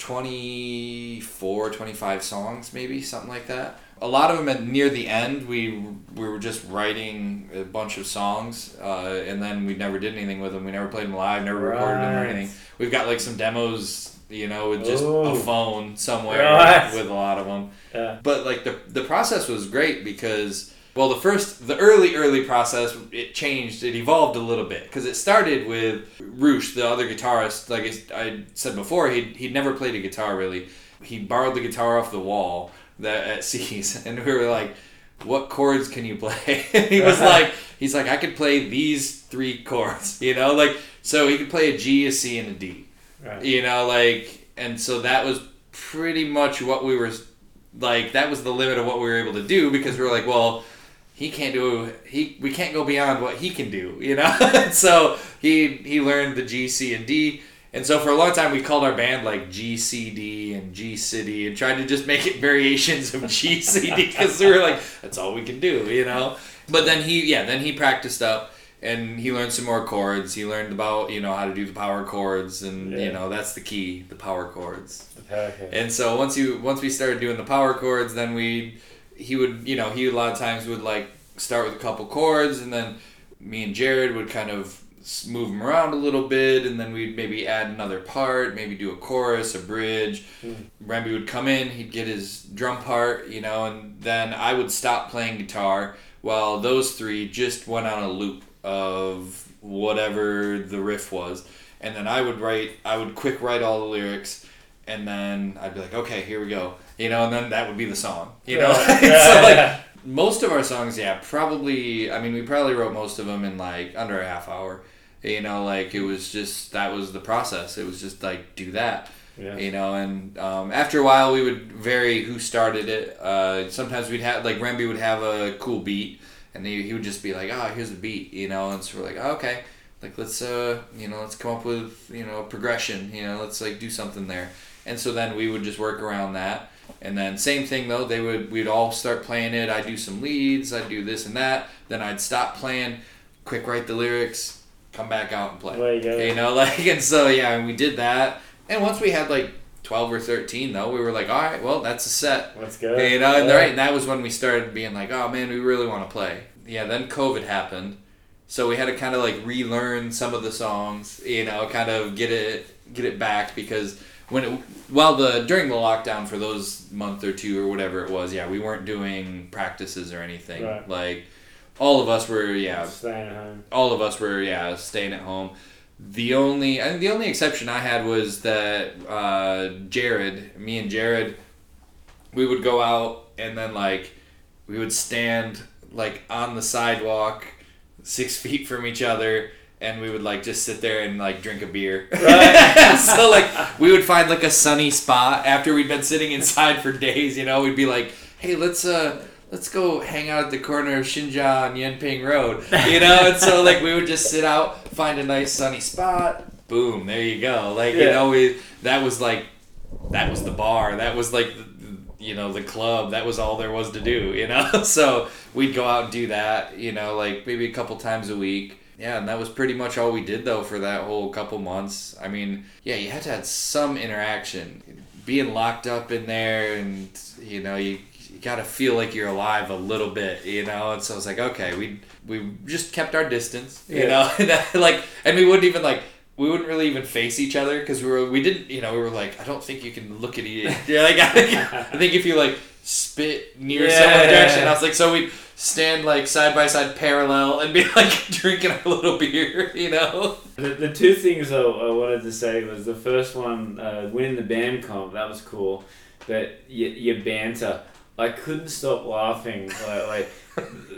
twenty-four, twenty-five songs, maybe, something like that. A lot of them at near the end, we we were just writing a bunch of songs, uh, and then we never did anything with them. We never played them live, never right. recorded them or anything. We've got like some demos, you know, with just Ooh. a phone somewhere right. with a lot of them. Yeah. But like the the process was great because... Well, the first, the early, early process, it changed, it evolved a little bit. Because it started with Roosh, the other guitarist, like I said before, he'd, he'd never played a guitar, really. He borrowed the guitar off the wall that, at C's, and we were like, what chords can you play? And he was like, he's like, I could play these three chords, you know? Like, so he could play a G, a C, and a D. Right. You know, like, and so that was pretty much what we were, like, that was the limit of what we were able to do, because we were like, well... He can't do he. We can't go beyond what he can do, you know. So he he learned the G, C, and D, and so for a long time we called our band like G C D and G City, and tried to just make it variations of G C D because we were like, that's all we can do, you know. But then he yeah then he practiced up and he learned some more chords. He learned about you know how to do the power chords, and yeah. you know that's the key, the power chords. The power chords. And so once you once we started doing the power chords, then we. He would, you know, he a lot of times would, like, start with a couple chords, and then me and Jared would kind of move them around a little bit, and then we'd maybe add another part, maybe do a chorus, a bridge. Mm-hmm. Rambi would come in, he'd get his drum part, you know, and then I would stop playing guitar while those three just went on a loop of whatever the riff was. And then I would write, I would quick write all the lyrics, and then I'd be like, okay, here we go. You know, and then that would be the song, you know? Yeah, so, like, yeah. most of our songs, yeah, probably, I mean, we probably wrote most of them in, like, under a half hour. You know, like, it was just, that was the process. It was just, like, do that. Yeah. You know, and um, after a while, we would vary who started it. Uh, sometimes we'd have, like, Rambi would have a cool beat, and he, he would just be like, oh, here's a beat, you know? And so we're like, oh, okay, like, let's, uh, you know, let's come up with, you know, a progression. You know, let's, like, do something there. And so then we would just work around that. And then same thing though, they would we'd all start playing it. I'd do some leads, I'd do this and that. Then I'd stop playing, quick write the lyrics, come back out and play. There you go. You know, like and so yeah, and we did that. And once we had like twelve or thirteen though, we were like, all right, well that's a set. Let's go. You know, and, right, and that was when we started being like, oh man, we really want to play. Yeah, then COVID happened, so we had to kind of like relearn some of the songs. You know, kind of get it get it back because. When it, well, the during the lockdown for those month or two or whatever it was, yeah, we weren't doing practices or anything. Right. Like, all of us were, yeah, staying at home. All of us were, yeah, staying at home. The only, I think the only exception I had was that uh, Jared, me and Jared, we would go out and then like we would stand like on the sidewalk, six feet from each other. And we would, like, just sit there and, like, drink a beer. Right. So, like, we would find, like, a sunny spot after we'd been sitting inside for days, you know. We'd be like, hey, let's uh, let's go hang out at the corner of Shinja and Yenping Road, you know. And so, like, we would just sit out, find a nice sunny spot. Boom, there you go. Like, yeah. you know, we, that was, like, that was the bar. That was, like, the, you know, the club. That was all there was to do, you know. So we'd go out and do that, you know, like, maybe a couple times a week. Yeah, and that was pretty much all we did, though, for that whole couple months. I mean, yeah, you had to have some interaction. Being locked up in there and, you know, you, you gotta feel like you're alive a little bit, you know? And so I was like, okay, we we just kept our distance, you yeah. know? Like, and we wouldn't even, like, we wouldn't really even face each other because we were, we didn't, you know, we were like, I don't think you can look at each other. Like, I think, I think if you, like, spit near yeah. someone's direction, I was like, so we'd stand, like, side by side parallel and be, like, drinking a little beer, you know? The, the two things I, I wanted to say was the first one, uh, winning the band comp, that was cool, but your, your banter. I couldn't stop laughing. Like, like,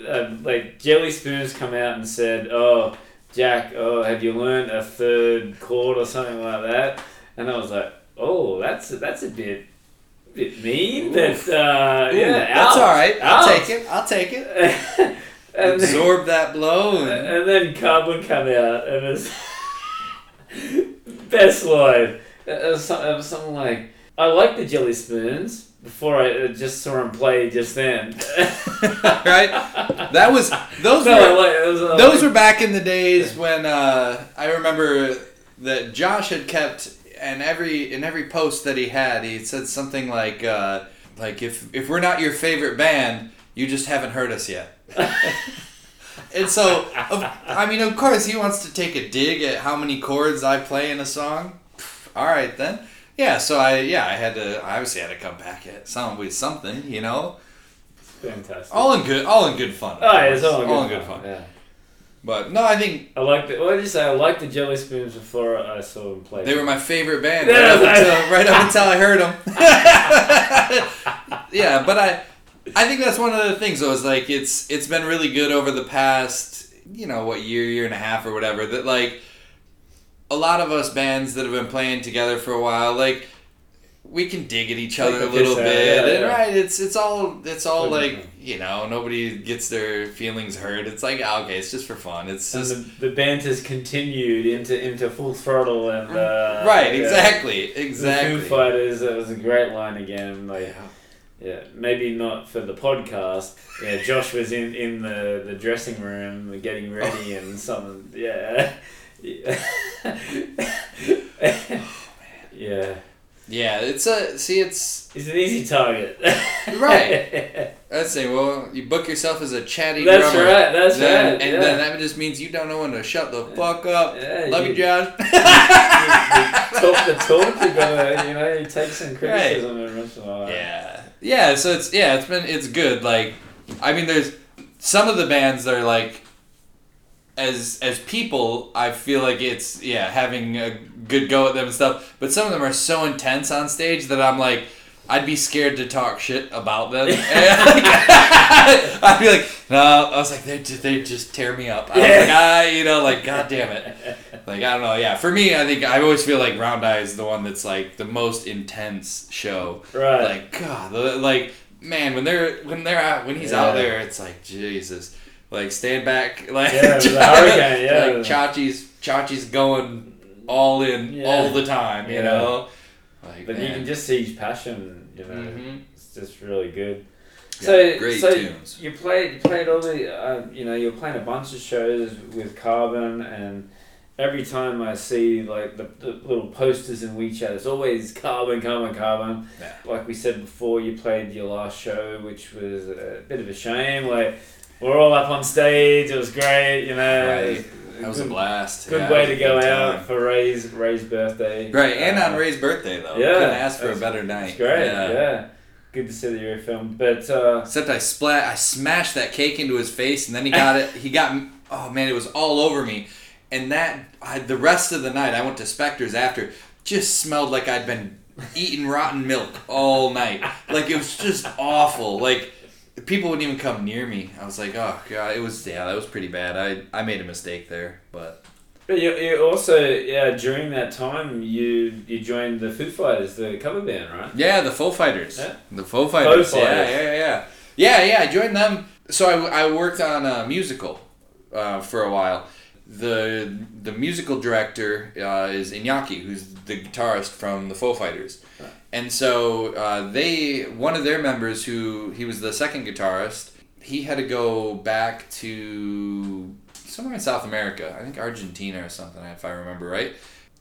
uh, like Jelly Spoons come out and said, oh, Jack, oh, have you learned a third chord or something like that? And I was like, oh, that's that's a bit, bit mean. But, uh, Ooh, yeah, that's out, all right. I'll out. take it. I'll take it. Absorb then, that blow. And, and then Carbon come out and it's best line. It was, it was something like, I like the Jelly Spoons. Before I just saw him play just then. Right? That was... Those, no, were, like, was, uh, those like, were back in the days when... Uh, I remember that Josh had kept... And every in every post that he had, he said something like... Uh, like, if, if we're not your favorite band, you just haven't heard us yet. And so... Of, I mean, of course, he wants to take a dig at how many chords I play in a song. All right, then. Yeah, so I yeah I had to I obviously had to come back at some with something, you know. Fantastic. All in good, all in good fun. Oh, yeah, it's all in all good, in good fun. fun. Yeah. But no, I think I liked the. What did you say? I liked the Jelly Spoons before I saw them play. They were my favorite band right, up until, right up until I heard them. Yeah, but I I think that's one of the things though. Is like it's it's been really good over the past you know what year year and a half or whatever that like. A lot of us bands that have been playing together for a while, like we can dig at each other a little bit, out, yeah, and yeah. right, it's it's all it's all Pretty like you know nobody gets their feelings hurt. It's like oh, okay, it's just for fun. It's and just the, the banter's continued into into full throttle and uh, right, yeah. exactly, exactly. The Foo Fighters, that was a great line again. Like, yeah. Yeah, maybe not for the podcast. Yeah, Josh was in, in the, the dressing room getting ready and something. Yeah. Yeah. Oh, yeah. Yeah, it's a see it's it's an easy target. Right. I'd say, well, you book yourself as a chatty that's drummer. That's right, that's then, right. And yeah. then that just means you don't know when to shut the fuck up. Yeah, Love you, you Josh. You, you, you talk the talk together, you know, you take some criticism right. every once in a while. Yeah. Yeah, so it's yeah, it's been it's good. Like I mean there's some of the bands that are like As as people, I feel like it's, yeah, having a good go at them and stuff. But some of them are so intense on stage that I'm like, I'd be scared to talk shit about them. Like, I'd be like, no, I was like, they, they just tear me up. I was like, I, you know, like, God damn it. Like, I don't know. Yeah, for me, I think I always feel like Round Eye is the one that's like the most intense show. Right. Like, God, like, man, when they're, when they're out, when he's yeah. out there, it's like, Jesus. Like, stand back. Like, yeah, hurricane, yeah. Like, Chachi's, Chachi's going all in yeah. all the time, you yeah. know? Like, but man. You can just see his passion, you know? Mm-hmm. It's just really good. Yeah, so, great so tunes. You played, you played all the, uh, you know, you're playing a bunch of shows with Carbon, and every time I see, like, the, the little posters in WeChat, it's always Carbon, Carbon, Carbon. Yeah. Like we said before, you played your last show, which was a bit of a shame, like... We're all up on stage. It was great, you know. Right. It was, that was good, a blast. Good yeah, way to go out time. For Ray's Ray's birthday. Right, and uh, on Ray's birthday though. Yeah, couldn't ask for was, a better night. It's great. Yeah. yeah, good to see that you're filmed. But uh, except I splat, I smashed that cake into his face, and then he got it. He got. Oh man, it was all over me. And that I, the rest of the night, I went to Spectres after. Just smelled like I'd been eating rotten milk all night. Like it was just awful. Like. People wouldn't even come near me. I was like, oh god, it was yeah, that was pretty bad. I I made a mistake there, but. But you you also yeah during that time you you joined the Foo Fighters, the cover band, right? Yeah, the Foo Fighters. Yeah. The Foo Fighters. Foo Fighters. Yeah, yeah, yeah, yeah, yeah. I joined them. So I, I worked on a musical, uh, for a while. The the musical director uh, is Iñaki, who's the guitarist from the Foo Fighters. Right. And so uh, they, one of their members who, he was the second guitarist, he had to go back to somewhere in South America, I think Argentina or something, if I remember right.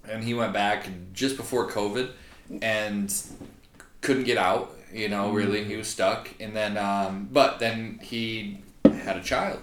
And he went back just before COVID and couldn't get out. you know, really. He was stuck. And then, um, but then he had a child.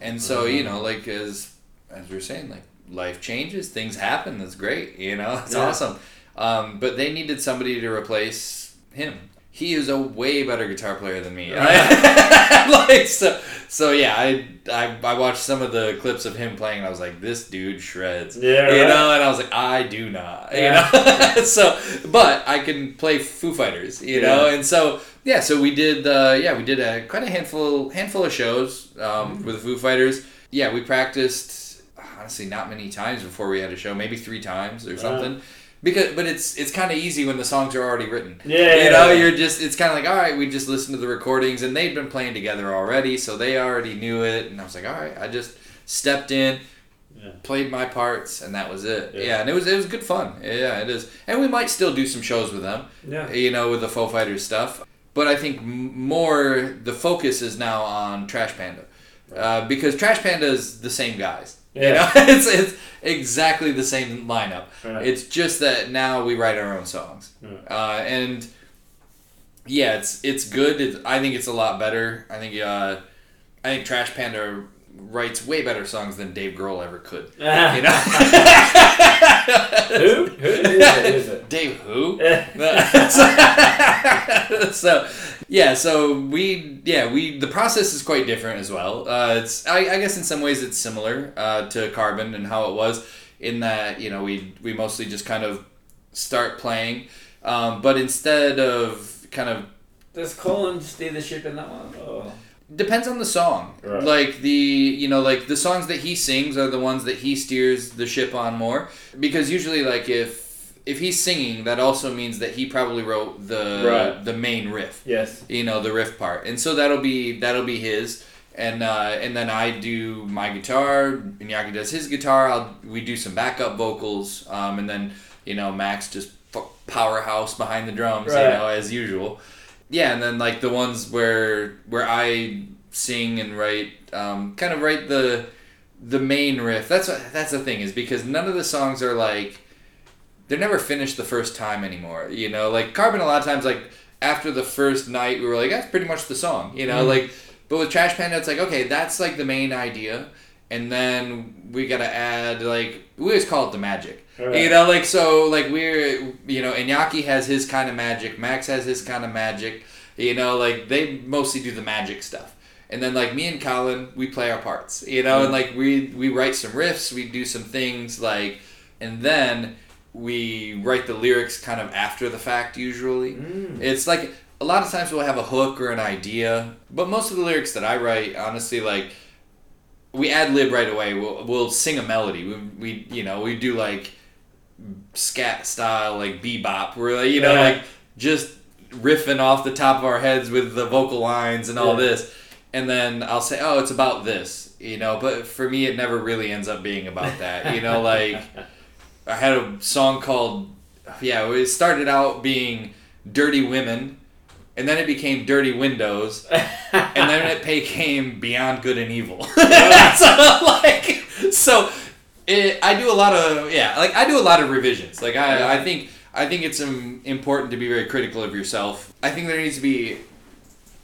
And so, mm-hmm. you know, like, as, as we were saying, like, life changes, things happen. That's great. You know, it's yeah. awesome. Um, but they needed somebody to replace him. He is a way better guitar player than me. like so, so yeah, I, I I watched some of the clips of him playing, and I was like, this dude shreds. Yeah, right. You know, and I was like, I do not. Yeah. You know, so but I can play Foo Fighters. You yeah. know, and so yeah, so we did uh, yeah we did a quite a handful handful of shows um, mm-hmm. with the Foo Fighters. Yeah, we practiced honestly not many times before we had a show, maybe three times or wow. something. Because, but it's it's kind of easy when the songs are already written. Yeah, you know, yeah. you're just it's kind of like, all right, we just listened to the recordings, and they'd been playing together already, so they already knew it. And I was like, all right, I just stepped in, yeah. played my parts, and that was it. Yeah. yeah, and it was it was good fun. Yeah, it is, and we might still do some shows with them. Yeah, you know, with the Foo Fighters stuff. But I think more the focus is now on Trash Panda, right. uh, because Trash Panda is the same guys. Yeah. You know, it's it's exactly the same lineup. Right. It's just that now we write our own songs, yeah. Uh, and yeah, it's it's good. It's, I think it's a lot better. I think uh, I think Trash Panda writes way better songs than Dave Grohl ever could. Ah. You know, who who is it? Dave who? so, so yeah, so we yeah we the process is quite different as well. Uh, it's I, I guess in some ways it's similar uh, to Carbon and how it was in that you know we we mostly just kind of start playing, um, but instead of kind of does Colin steer the ship in that one? Oh. Depends on the song. Right. Like the you know like the songs that he sings are the ones that he steers the ship on more, because usually like if if he's singing that also means that he probably wrote the right. the main riff. Yes. You know the riff part. And so that'll be that'll be his and uh, and then I do my guitar, Iñaki does his guitar, I'll we do some backup vocals um, and then you know Max just powerhouse behind the drums, right. you know as usual. Yeah, and then like the ones where where I sing and write, um, kind of write the the main riff. That's what, that's the thing is because none of the songs are like they're never finished the first time anymore. You know, like Carbon a lot of times like after the first night we were like that's pretty much the song. You know, mm-hmm. like but with Trash Panda it's like okay that's like the main idea, and then we gotta add like we always call it the magic. Right. You know, like, so, like, we're, you know, Iñaki has his kind of magic, Max has his kind of magic, you know, like, they mostly do the magic stuff. And then, like, me and Colin, we play our parts, you know, mm-hmm. and, like, we, we write some riffs, we do some things, like, and then we write the lyrics kind of after the fact, usually. Mm. It's, like, a lot of times we'll have a hook or an idea, but most of the lyrics that I write, honestly, like, we ad-lib right away, we'll, we'll sing a melody, we, we, you know, we do, like, scat style like bebop we're like you know yeah. like just riffing off the top of our heads with the vocal lines and all yeah. this and then I'll say oh it's about this you know but for me it never really ends up being about that you know like I had a song called yeah it started out being Dirty Women and then it became Dirty Windows and then it became Beyond Good and Evil yeah. so like so It, I do a lot of yeah, like I do a lot of revisions. Like I, I think I think it's um, important to be very critical of yourself. I think there needs to be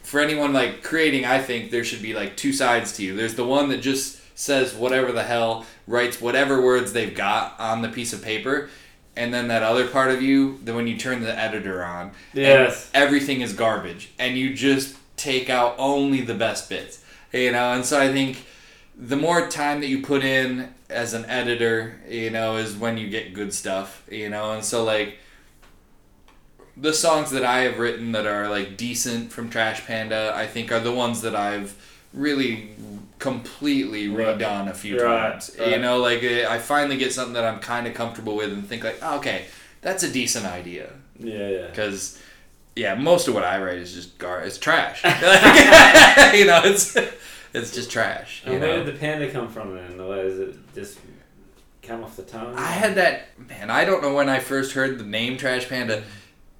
for anyone like creating. I think there should be like two sides to you. There's the one that just says whatever the hell, writes whatever words they've got on the piece of paper, and then that other part of you that when you turn the editor on, yes, and everything is garbage, and you just take out only the best bits. You know, and so I think the more time that you put in as an editor, you know, is when you get good stuff, you know, and so, like, the songs that I have written that are, like, decent from Trash Panda, I think are the ones that I've really completely redone a few right, times, right. you know, like, I finally get something that I'm kind of comfortable with and think, like, oh, okay, that's a decent idea. Yeah, yeah. Because, yeah, most of what I write is just gar- it's trash. you know, it's... It's just trash. And where know? did the panda come from then? Or is it just come off the tongue? I had that... Man, I don't know when I first heard the name Trash Panda,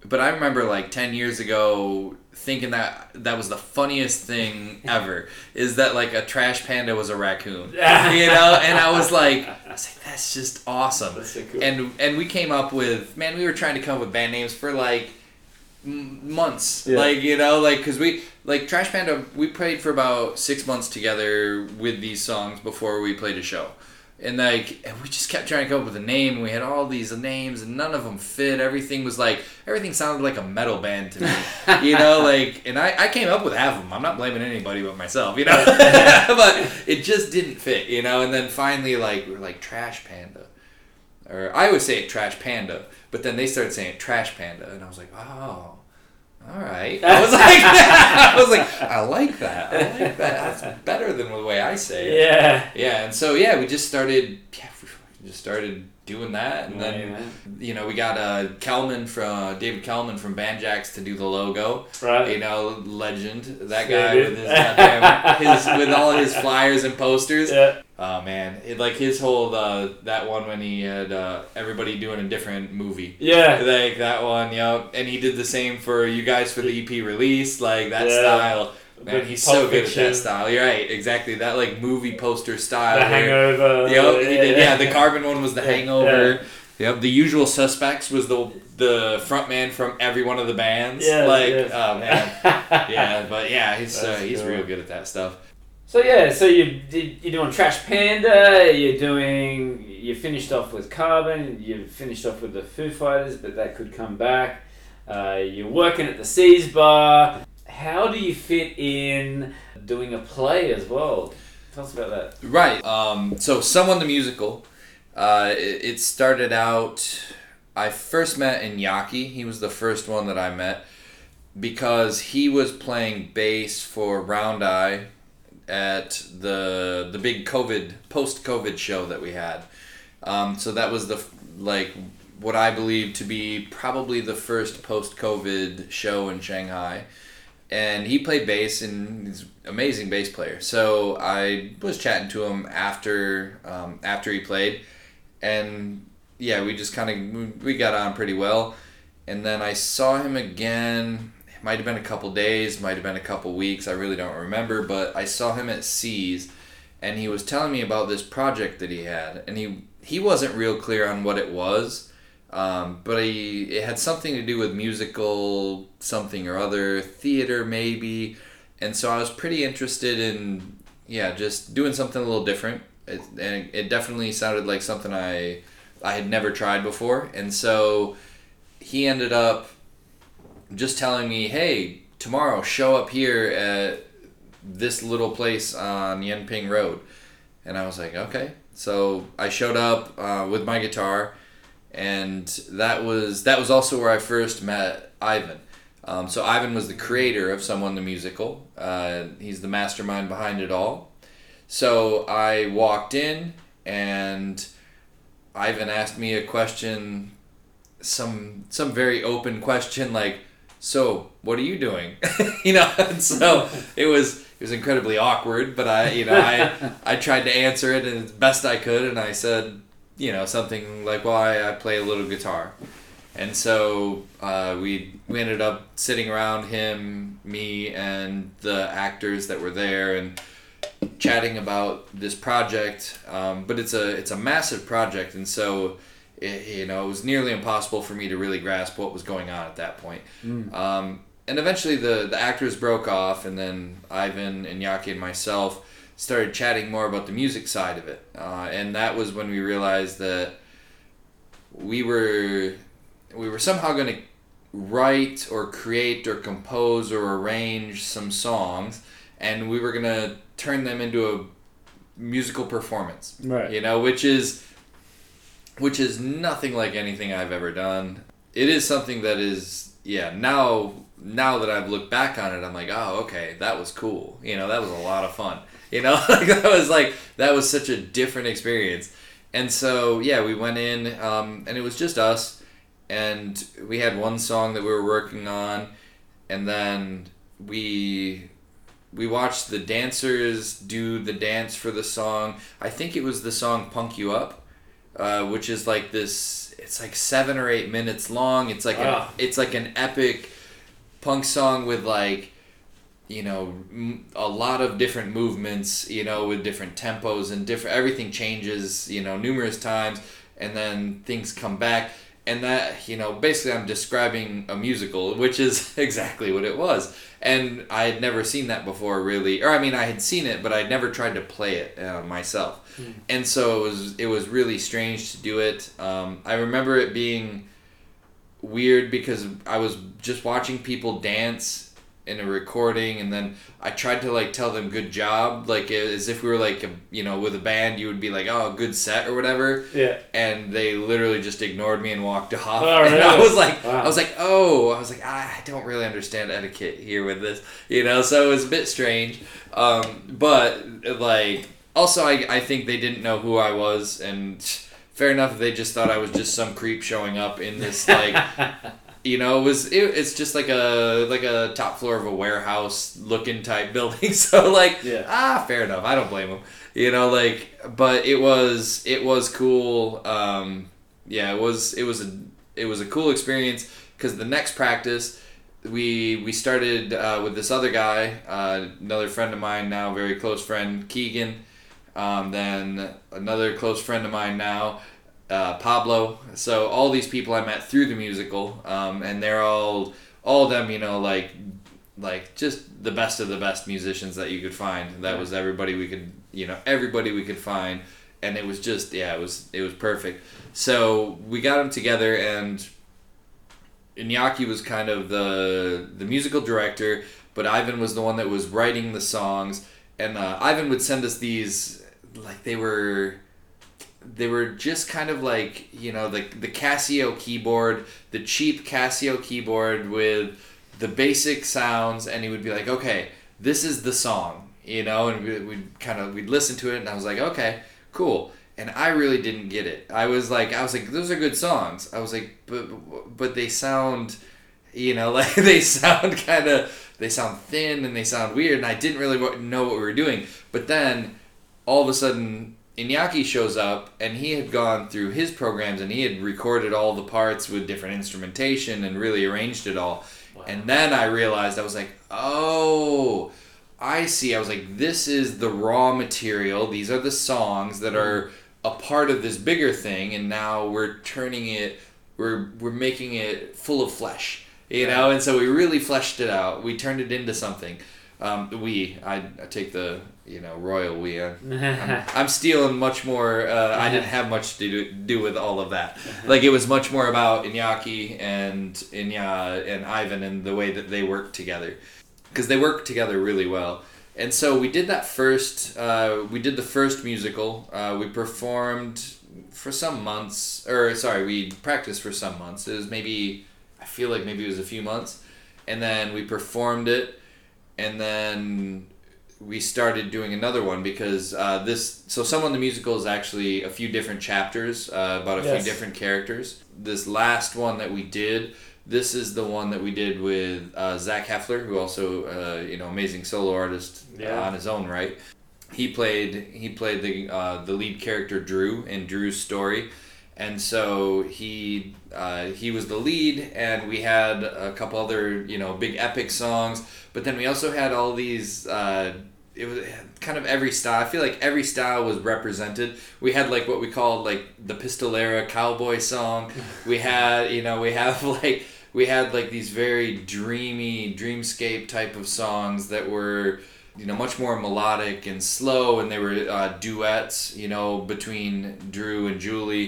but I remember like ten years ago thinking that that was the funniest thing ever, is that like a trash panda was a raccoon. you know? And I was like, I was like, that's just awesome. That's so cool. And, and we came up with... Man, we were trying to come up with band names for like... m- months. Yeah. Like, you know, like, because we, like, Trash Panda, we played for about six months together with these songs before we played a show. And, like, and we just kept trying to come up with a name, and we had all these names, and none of them fit. Everything was, like, everything sounded like a metal band to me, you know? Like, and I, I came up with half of them. I'm not blaming anybody but myself, you know? But it just didn't fit, you know? And then finally, like, we were like, Trash Panda. Or I would say it Trash Panda, but then they started saying it Trash Panda, and I was like, oh, all right. I was like, I was like, I like that. I like that. That's better than the way I say it. Yeah. Yeah, and so yeah, we just started. Yeah, we just started doing that, and then yeah. you know we got uh, Kelman from uh, David Kelman from Banjax to do the logo. Right. You know, legend. That guy yeah, with his, goddamn, his with all his flyers and posters. Yeah. Oh man, it, like his whole uh, that one when he had uh, everybody doing a different movie. Yeah, like that one, you know. And he did the same for you guys for the E P release, like that yeah. style. Man, he's so good at that style. You're right, exactly that like movie poster style. The Hangover. Yep, uh, he yeah, did, yeah, yeah, the Carbon one was the yeah, Hangover. Yeah. Yep, the Usual Suspects was the the front man from every one of the bands. Yeah, like yeah. oh man, yeah, but yeah, he's uh, he's cool. real good at that stuff. So yeah, so you you're doing Trash Panda, you're doing you finished off with Carbon, you finished off with the Foo Fighters, but that could come back. Uh, you're working at the C's Bar. How do you fit in doing a play as well? Tell us about that. Right. Um, so Someone the Musical. Uh, it, it started out. I first met Iñaki. He was the first one that I met because he was playing bass for Round Eye at the the big COVID post COVID show that we had, um, so that was the like what I believe to be probably the first post COVID show in Shanghai, and he played bass and he's an amazing bass player. So I was chatting to him after um, after he played, and yeah, we just kind of we got on pretty well, and then I saw him again. Might have been a couple days, might have been a couple weeks, I really don't remember, but I saw him at C's and he was telling me about this project that he had, and he he wasn't real clear on what it was, um, but he, it had something to do with musical something or other, theater maybe, and so I was pretty interested in, yeah, just doing something a little different, it, and it definitely sounded like something I I had never tried before, and so he ended up just telling me, hey, tomorrow show up here at this little place on Yenping Road. And I was like, okay. So I showed up uh, with my guitar, and that was that was also where I first met Ivan. Um, so Ivan was the creator of Someone the Musical. Uh, he's the mastermind behind it all. So I walked in, and Ivan asked me a question, some some very open question, like, so what are you doing? You know, and so it was it was incredibly awkward, but I you know I I tried to answer it as best I could, and I said, you know, something like, well, I, I play a little guitar. And so uh, we we ended up sitting around him, me and the actors that were there, and chatting about this project, um, but it's a it's a massive project, and so It, you know, it was nearly impossible for me to really grasp what was going on at that point. Mm. Um, and eventually the, the actors broke off, and then Ivan, Iñaki, and myself started chatting more about the music side of it. Uh, and that was when we realized that we were we were somehow going to write or create or compose or arrange some songs, and we were going to turn them into a musical performance. Right. You know, which is... Which is nothing like anything I've ever done. It is something that is, yeah, now now that I've looked back on it, I'm like, oh, okay, that was cool. You know, that was a lot of fun. You know, like that was like, that was such a different experience. And so, yeah, we went in, um, and it was just us, and we had one song that we were working on, and then we... We watched the dancers do the dance for the song. I think it was the song Punk You Up. Uh, which is like this, it's like seven or eight minutes long. It's like wow. an, it's like an epic punk song with like, you know, m- a lot of different movements, you know, with different tempos and different, everything changes, you know, numerous times, and then things come back. And that, you know, basically I'm describing a musical, which is exactly what it was. And I had never seen that before, really. Or, I mean, I had seen it, but I'd never tried to play it uh, myself. Mm. And so it was, it was really strange to do it. Um, I remember it being weird because I was just watching people dance in a recording, and then I tried to, like, tell them good job, like, as if we were, like, you know, with a band, you would be like, oh, good set or whatever. Yeah. And they literally just ignored me and walked off. Oh, and really? I was like, wow. I was like, oh, I was like, I don't really understand etiquette here with this, you know, so it was a bit strange. Um, but, like, also, I, I think they didn't know who I was, and fair enough, they just thought I was just some creep showing up in this, like... You know, it was it, it's just like a like a top floor of a warehouse looking type building. So like, yeah. ah, fair enough. I don't blame them. You know, like, but it was it was cool. Um, yeah, it was it was a it was a cool experience because the next practice we we started uh, with this other guy, uh, another friend of mine now, very close friend Keegan. Um, then another close friend of mine now. Uh, Pablo. So all these people I met through the musical, um, and they're all all of them, you know, like like just the best of the best musicians that you could find. That was everybody we could, you know, everybody we could find, and it was just yeah, it was it was perfect. So we got them together, and Iñaki was kind of the the musical director, but Ivan was the one that was writing the songs, and uh, Ivan would send us these like they were. They were just kind of like, you know, the the Casio keyboard, the cheap Casio keyboard with the basic sounds, and he would be like, okay, this is the song, you know, and we, we'd kind of, we'd listen to it, and I was like, okay, cool, and I really didn't get it. I was like, I was like, those are good songs. I was like, but, but they sound, you know, like they sound kind of, they sound thin, and they sound weird, and I didn't really know what we were doing, but then all of a sudden, Iñaki shows up, and he had gone through his programs, and he had recorded all the parts with different instrumentation and really arranged it all. Wow. And then I realized, I was like, oh, I see. I was like, this is the raw material. These are the songs that are a part of this bigger thing, and now we're turning it, we're we're making it full of flesh, you yeah. know? And so we really fleshed it out. We turned it into something. Um, we, I, I take the... you know, royal we. I'm, I'm, I'm stealing much more. Uh, I didn't have much to do, do with all of that. Like, it was much more about Iñaki and Iña and Ivan and the way that they worked together. Because they worked together really well. And so we did that first, uh, we did the first musical. Uh, we performed for some months, or sorry, we practiced for some months. It was maybe, I feel like maybe it was a few months. And then we performed it. And then... we started doing another one because uh, this... So Someone the Musical is actually a few different chapters uh, about a yes. few different characters. This last one that we did, this is the one that we did with uh, Zach Heffler, who also, uh, you know, amazing solo artist yeah. uh, on his own, right? He played he played the uh, the lead character Drew in Drew's story. And so he uh, he was the lead, and we had a couple other, you know, big epic songs. But then we also had all these, uh, it was kind of every style. I feel like every style was represented. We had like what we called like the Pistolera cowboy song. We had, you know, we have like, we had like these very dreamy, dreamscape type of songs that were... you know, much more melodic and slow, and they were uh, duets, you know, between Drew and Julie.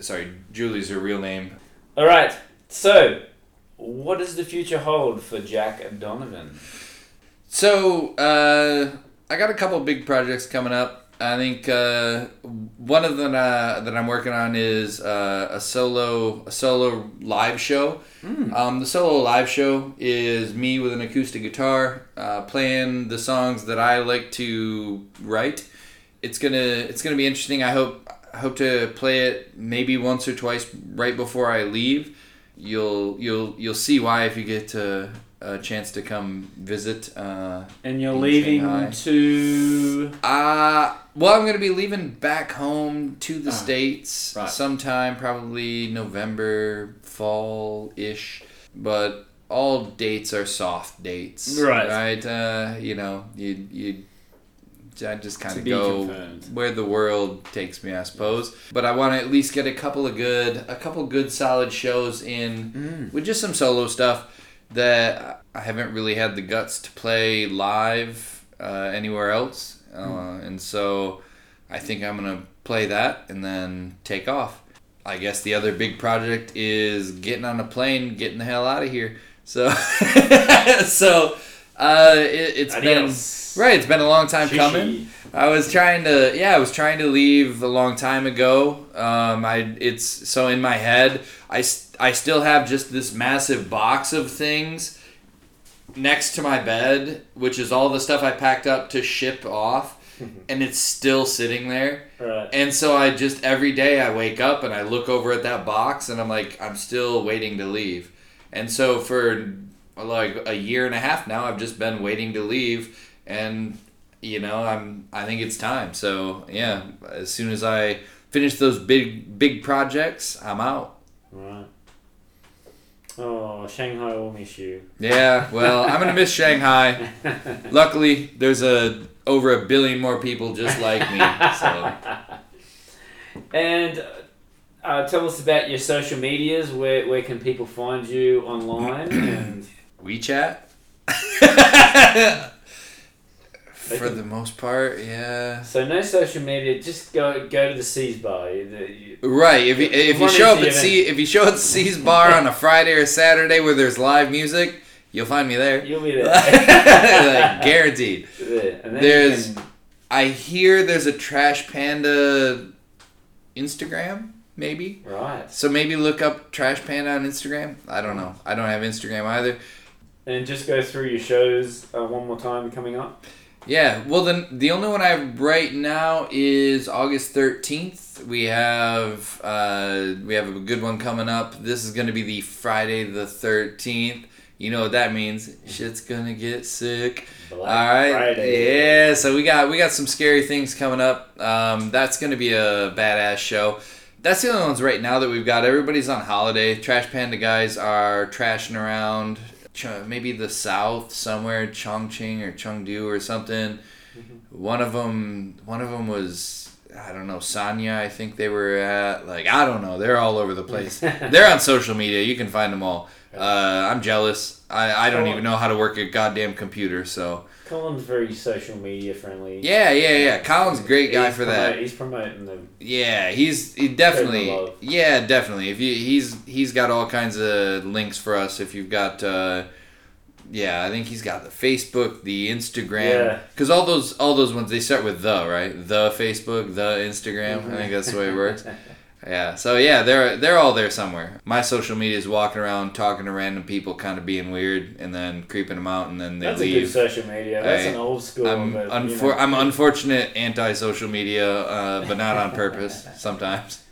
Sorry, Julie's her real name. All right, so what does the future hold for Jack and Donovan? So, uh, I got a couple big projects coming up. I think uh, one of them uh, that I'm working on is uh, a solo a solo live show. Mm. Um, the solo live show is me with an acoustic guitar uh, playing the songs that I like to write. It's gonna it's gonna be interesting. I hope I hope to play it maybe once or twice right before I leave. You'll you'll you'll see why if you get to a chance to come visit. Uh, and you're leaving Shanghai. to... Uh, well, I'm going to be leaving back home to the uh, States right. sometime, probably November, fall-ish. But all dates are soft dates. Right. Right? Uh, you know, you you I just kind of go confirmed. where the world takes me, I suppose. Yes. But I want to at least get a couple of good, a couple good solid shows in mm. with just some solo stuff that I haven't really had the guts to play live uh, anywhere else. Uh, mm. And so I think I'm going to play that and then take off. I guess the other big project is getting on a plane, getting the hell out of here. So, so uh, it, it's Adios. been right. It's been a long time Shishi. coming. I was trying to, yeah, I was trying to leave a long time ago. Um, I it's so in my head, I, I still have just this massive box of things next to my bed, which is all the stuff I packed up to ship off. And it's still sitting there. Right. And so I just, every day I wake up and I look over at that box and I'm like, I'm still waiting to leave. And so for like a year and a half now, I've just been waiting to leave. And, you know, I'm, I think it's time. So yeah, as soon as I finish those big, big projects, I'm out. Right. Oh, Shanghai will miss you. Yeah, well, I'm going to miss Shanghai. Luckily, there's a... over a billion more people just like me. So. And uh, tell us about your social medias. Where where can people find you online? And WeChat. For the most part, yeah. So no social media. Just go go to the C's Bar. The, right. If you if you show up at C if you show up at C's Bar on a Friday or Saturday where there's live music, you'll find me there. You'll be there. Like, guaranteed. Yeah, and then there's, can... I hear there's a Trash Panda Instagram, maybe. Right. So maybe look up Trash Panda on Instagram. I don't know. I don't have Instagram either. And just go through your shows uh, one more time coming up. Yeah. Well, then the only one I have right now is August thirteenth. We have uh, we have a good one coming up. This is going to be the Friday the thirteenth. You know what that means. Shit's gonna get sick. Black All right. Friday. Yeah, so we got we got some scary things coming up. Um, that's gonna be a badass show. That's the only ones right now that we've got. Everybody's on holiday. Trash Panda guys are trashing around ch- maybe the South somewhere, Chongqing or Chengdu or something. Mm-hmm. One of them one of them was I don't know, Sanya, I think they were at. Like, I don't know. They're all over the place. They're on social media. You can find them all. Uh, I'm jealous. I, I don't Colin. even know how to work a goddamn computer, so... Colin's very social media friendly. Yeah, yeah, yeah. Colin's a great guy he's for promote, that. He's promoting them. Yeah, he's he definitely... Yeah, definitely. If you, he's He's got all kinds of links for us. If you've got... Uh, yeah, I think he's got the Facebook, the Instagram. Because yeah. all those all those ones, they start with the, right? The Facebook, the Instagram. Mm-hmm. I think that's the way it works. Yeah, so yeah, they're they're all there somewhere. My social media is walking around, talking to random people, kind of being weird, and then creeping them out, and then they That's leave. That's a good social media. That's I, an old school. I'm, but, unfor- you know. I'm unfortunate anti-social media, uh, but not on purpose sometimes.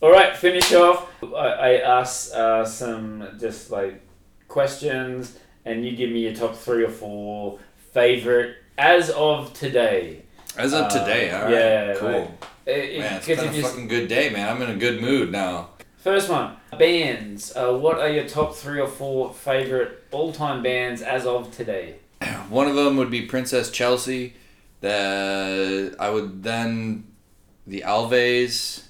All right, finish off. I, I ask uh, some just like questions, and you give me your top three or four favorite as of today. As of uh, today, all right, yeah, cool. Like, It, man, it's been a just, fucking good day, man. I'm in a good mood now. First one, bands. Uh, what are your top three or four favorite all-time bands as of today? One of them would be Princess Chelsea. The I would then the Alves.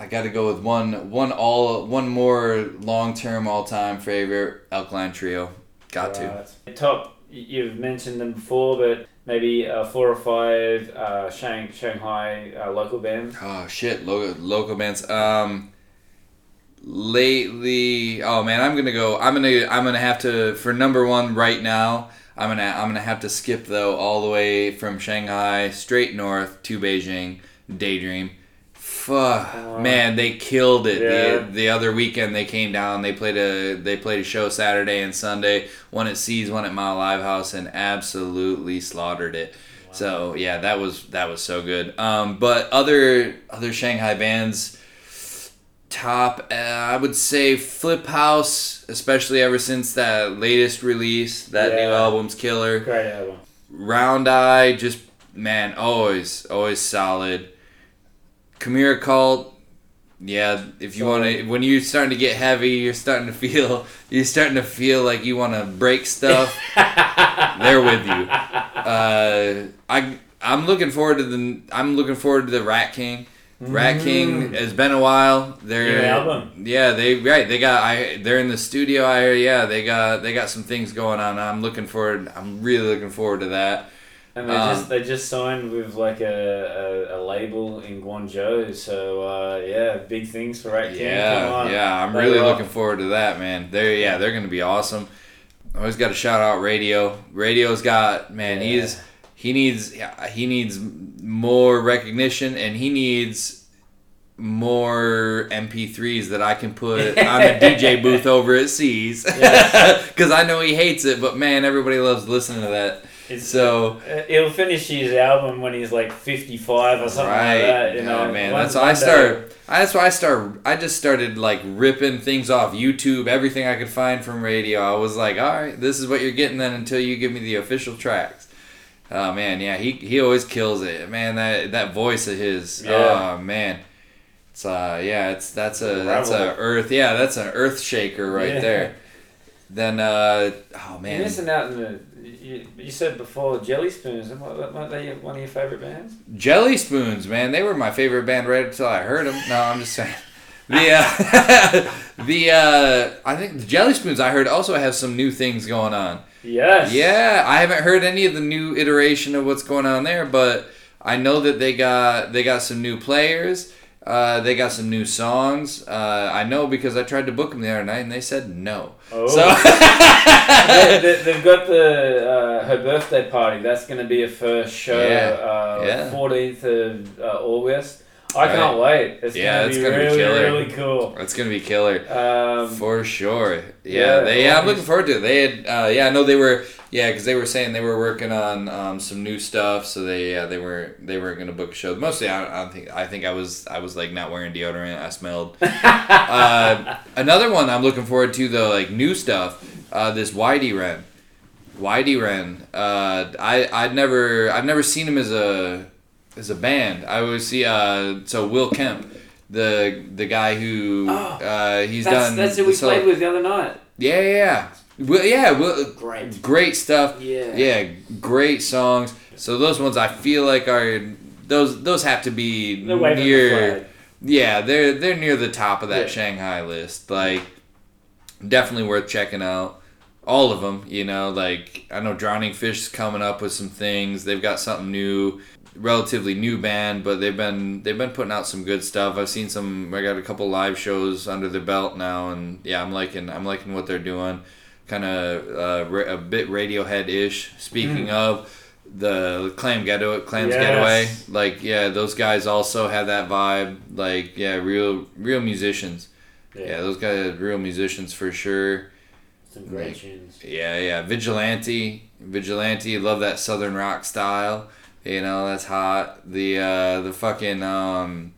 I got to go with one, one all, one more long-term all-time favorite, Alkaline Trio. Got right. to top. You've mentioned them before, but. Maybe uh, four or five uh, Shang- Shanghai uh, local bands. Oh, shit. Local, local bands. Um, lately... Oh, man. I'm going to go... I'm going to I'm gonna have to... For number one right now, I'm going to I'm gonna have to skip, though, all the way from Shanghai straight north to Beijing. Daydream. Fuck. Oh. Man, they killed it. Yeah. The, the other weekend they came down. They played a they played a show Saturday and Sunday. One at C's, one at Mile Live House, and absolutely slaughtered it. Wow. So yeah, that was that was so good. Um, but other other Shanghai bands, top uh, I would say Flip House, especially ever since that latest release. That yeah. new album's killer. Great album. Round Eye, just man, always always solid. Khmer Cult, yeah. If you want to, when you're starting to get heavy, you're starting to feel, you're starting to feel like you want to break stuff. They're with you. Uh, I I'm looking forward to the. I'm looking forward to the Rat King. Mm. Rat King has been a while. They're, New album. Yeah, they right. They got. I. They're in the studio. I. Yeah, they got. They got some things going on. I'm looking forward. I'm really looking forward to that. And they um, just they just signed with like a, a, a label in Guangzhou, so uh, yeah, big things for Rat King. Yeah, come on. yeah, I'm they really rock. looking forward to that, man. They yeah, they're gonna be awesome. I always got to shout out Radio. Radio's got man, yeah. he's he needs he needs more recognition, and he needs more M P threes that I can put on a D J booth over at C's, because yes. I know he hates it, but man, everybody loves listening to that. It's, so he'll finish his album when he's like fifty-five or something right. like that. You no, know, man, one, that's why I start. I, that's why I start. I just started like ripping things off YouTube, everything I could find from Radio. I was like, all right, this is what you're getting then until you give me the official tracks. Oh man, yeah, he he always kills it, man. That that voice of his, yeah. oh man, it's uh yeah, it's that's a that's a earth yeah that's an earth shaker right yeah. there. Then uh oh man, you're missing out on the. You, you said before Jelly Spoons, weren't they one of your favorite bands? Jelly Spoons, man, they were my favorite band right until I heard them. No, I'm just saying. The uh, the uh, I think the Jelly Spoons I heard also have some new things going on. Yes. Yeah, I haven't heard any of the new iteration of what's going on there, but I know that they got they got some new players. Uh, they got some new songs. Uh, I know because I tried to book them the other night and they said no. Oh. So they, they, they've got the uh, her birthday party. That's going to be a first show. Yeah. Uh, yeah. fourteenth of uh, August. I right. can't wait. It's yeah, going to be gonna really, be really cool. It's going to be killer. Um, For sure. Yeah, yeah, they, yeah I'm looking forward to it. They had, uh, yeah, I know they were, yeah, because they were saying they were working on um, some new stuff, so they, yeah, they were, they were going to book shows. Mostly, I, I don't think, I think I was, I was like not wearing deodorant. I smelled. uh, another one I'm looking forward to though, like new stuff. Uh, this Whitey Wren, Whitey Wren. Uh, I, I'd never, I've never seen him as a. As a band, I always see. Uh, so Will Kemp, the the guy who oh, uh, he's that's, done. That's who we solo. played with the other night. Yeah, yeah, Will, yeah. Will, great, great stuff. Yeah, yeah, great songs. So those ones, I feel like are those those have to be they're near. The yeah, they're they're near the top of that yeah. Shanghai list. Like, definitely worth checking out. All of them, you know. Like I know Drowning Fish is coming up with some things. They've got something new. Relatively new band, but they've been they've been putting out some good stuff. I've seen some. I got a couple live shows under their belt now, and yeah, I'm liking I'm liking what they're doing. Kind of uh, ra- a bit Radiohead-ish. Speaking mm. of the Clam Getaway, Clams yes. Getaway, like yeah, those guys also have that vibe. Like yeah, real real musicians. Yeah, yeah those guys are real musicians for sure. Some great like, tunes. Yeah, yeah, Vigilante, Vigilante. Love that southern rock style. You know, that's hot. The uh, the fucking um,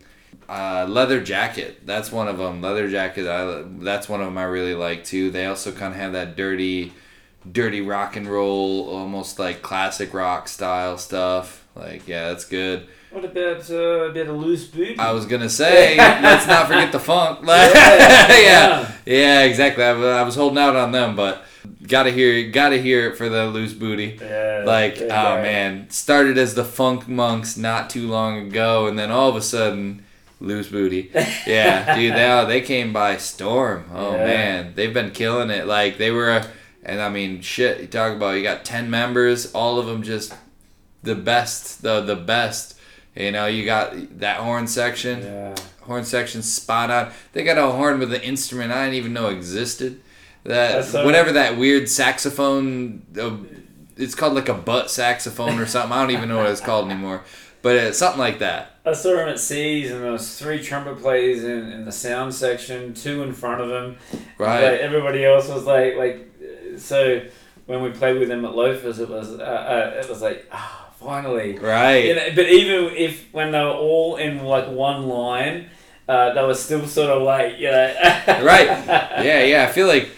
uh, Leather Jacket. That's one of them. Leather Jacket. I, that's one of them I really like, too. They also kind of have that dirty, dirty rock and roll, almost like classic rock style stuff. Like, yeah, that's good. What about uh, a bit of Loose Booty? I was going to say, let's not forget the funk. Like, yeah, yeah, yeah, exactly. I, I was holding out on them, but... Gotta hear it, gotta hear it for the Loose Booty. Yeah, like, oh right. man, started as the Funk Monks not too long ago, and then all of a sudden, Loose Booty. Yeah, dude, they, they came by storm. Oh yeah. man, they've been killing it. Like, they were, a, and I mean, shit, you talk about, you got ten members, all of them just the best, the, the best. You know, you got that horn section, yeah. horn section spot on. They got a horn with an instrument I didn't even know existed. That so whatever that weird saxophone, uh, it's called like a butt saxophone or something. I don't even know what it's called anymore, but it's something like that. I saw him at C's, and there was three trumpet players in, in the sound section, two in front of him. Right. Like everybody else was like, like so when we played with them at Loafers, it was uh, uh, it was like ah, oh, finally. Right. You know, but even if when they were all in like one line, uh, they were still sort of like you know. Right. Yeah. Yeah. I feel like.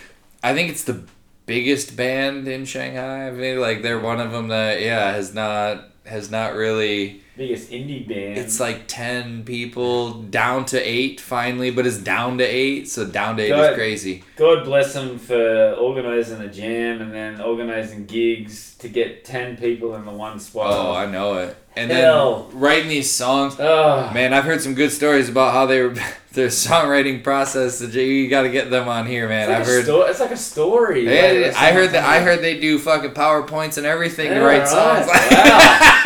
I think it's the biggest band in Shanghai. I mean, like they're one of them that yeah has not has not really biggest indie band. It's like ten people, down to eight finally, but it's down to eight, so down to eight God, is crazy. God bless them for organizing a jam and then organizing gigs to get ten people in the one spot. Oh, I know it. And Hell. then writing these songs. Oh. Man, I've heard some good stories about how they were their songwriting process. You got to get them on here, man. It's like I've heard sto- it's like a story. They, like I heard that. I heard they do fucking PowerPoints and everything yeah, to write songs. Right. Wow.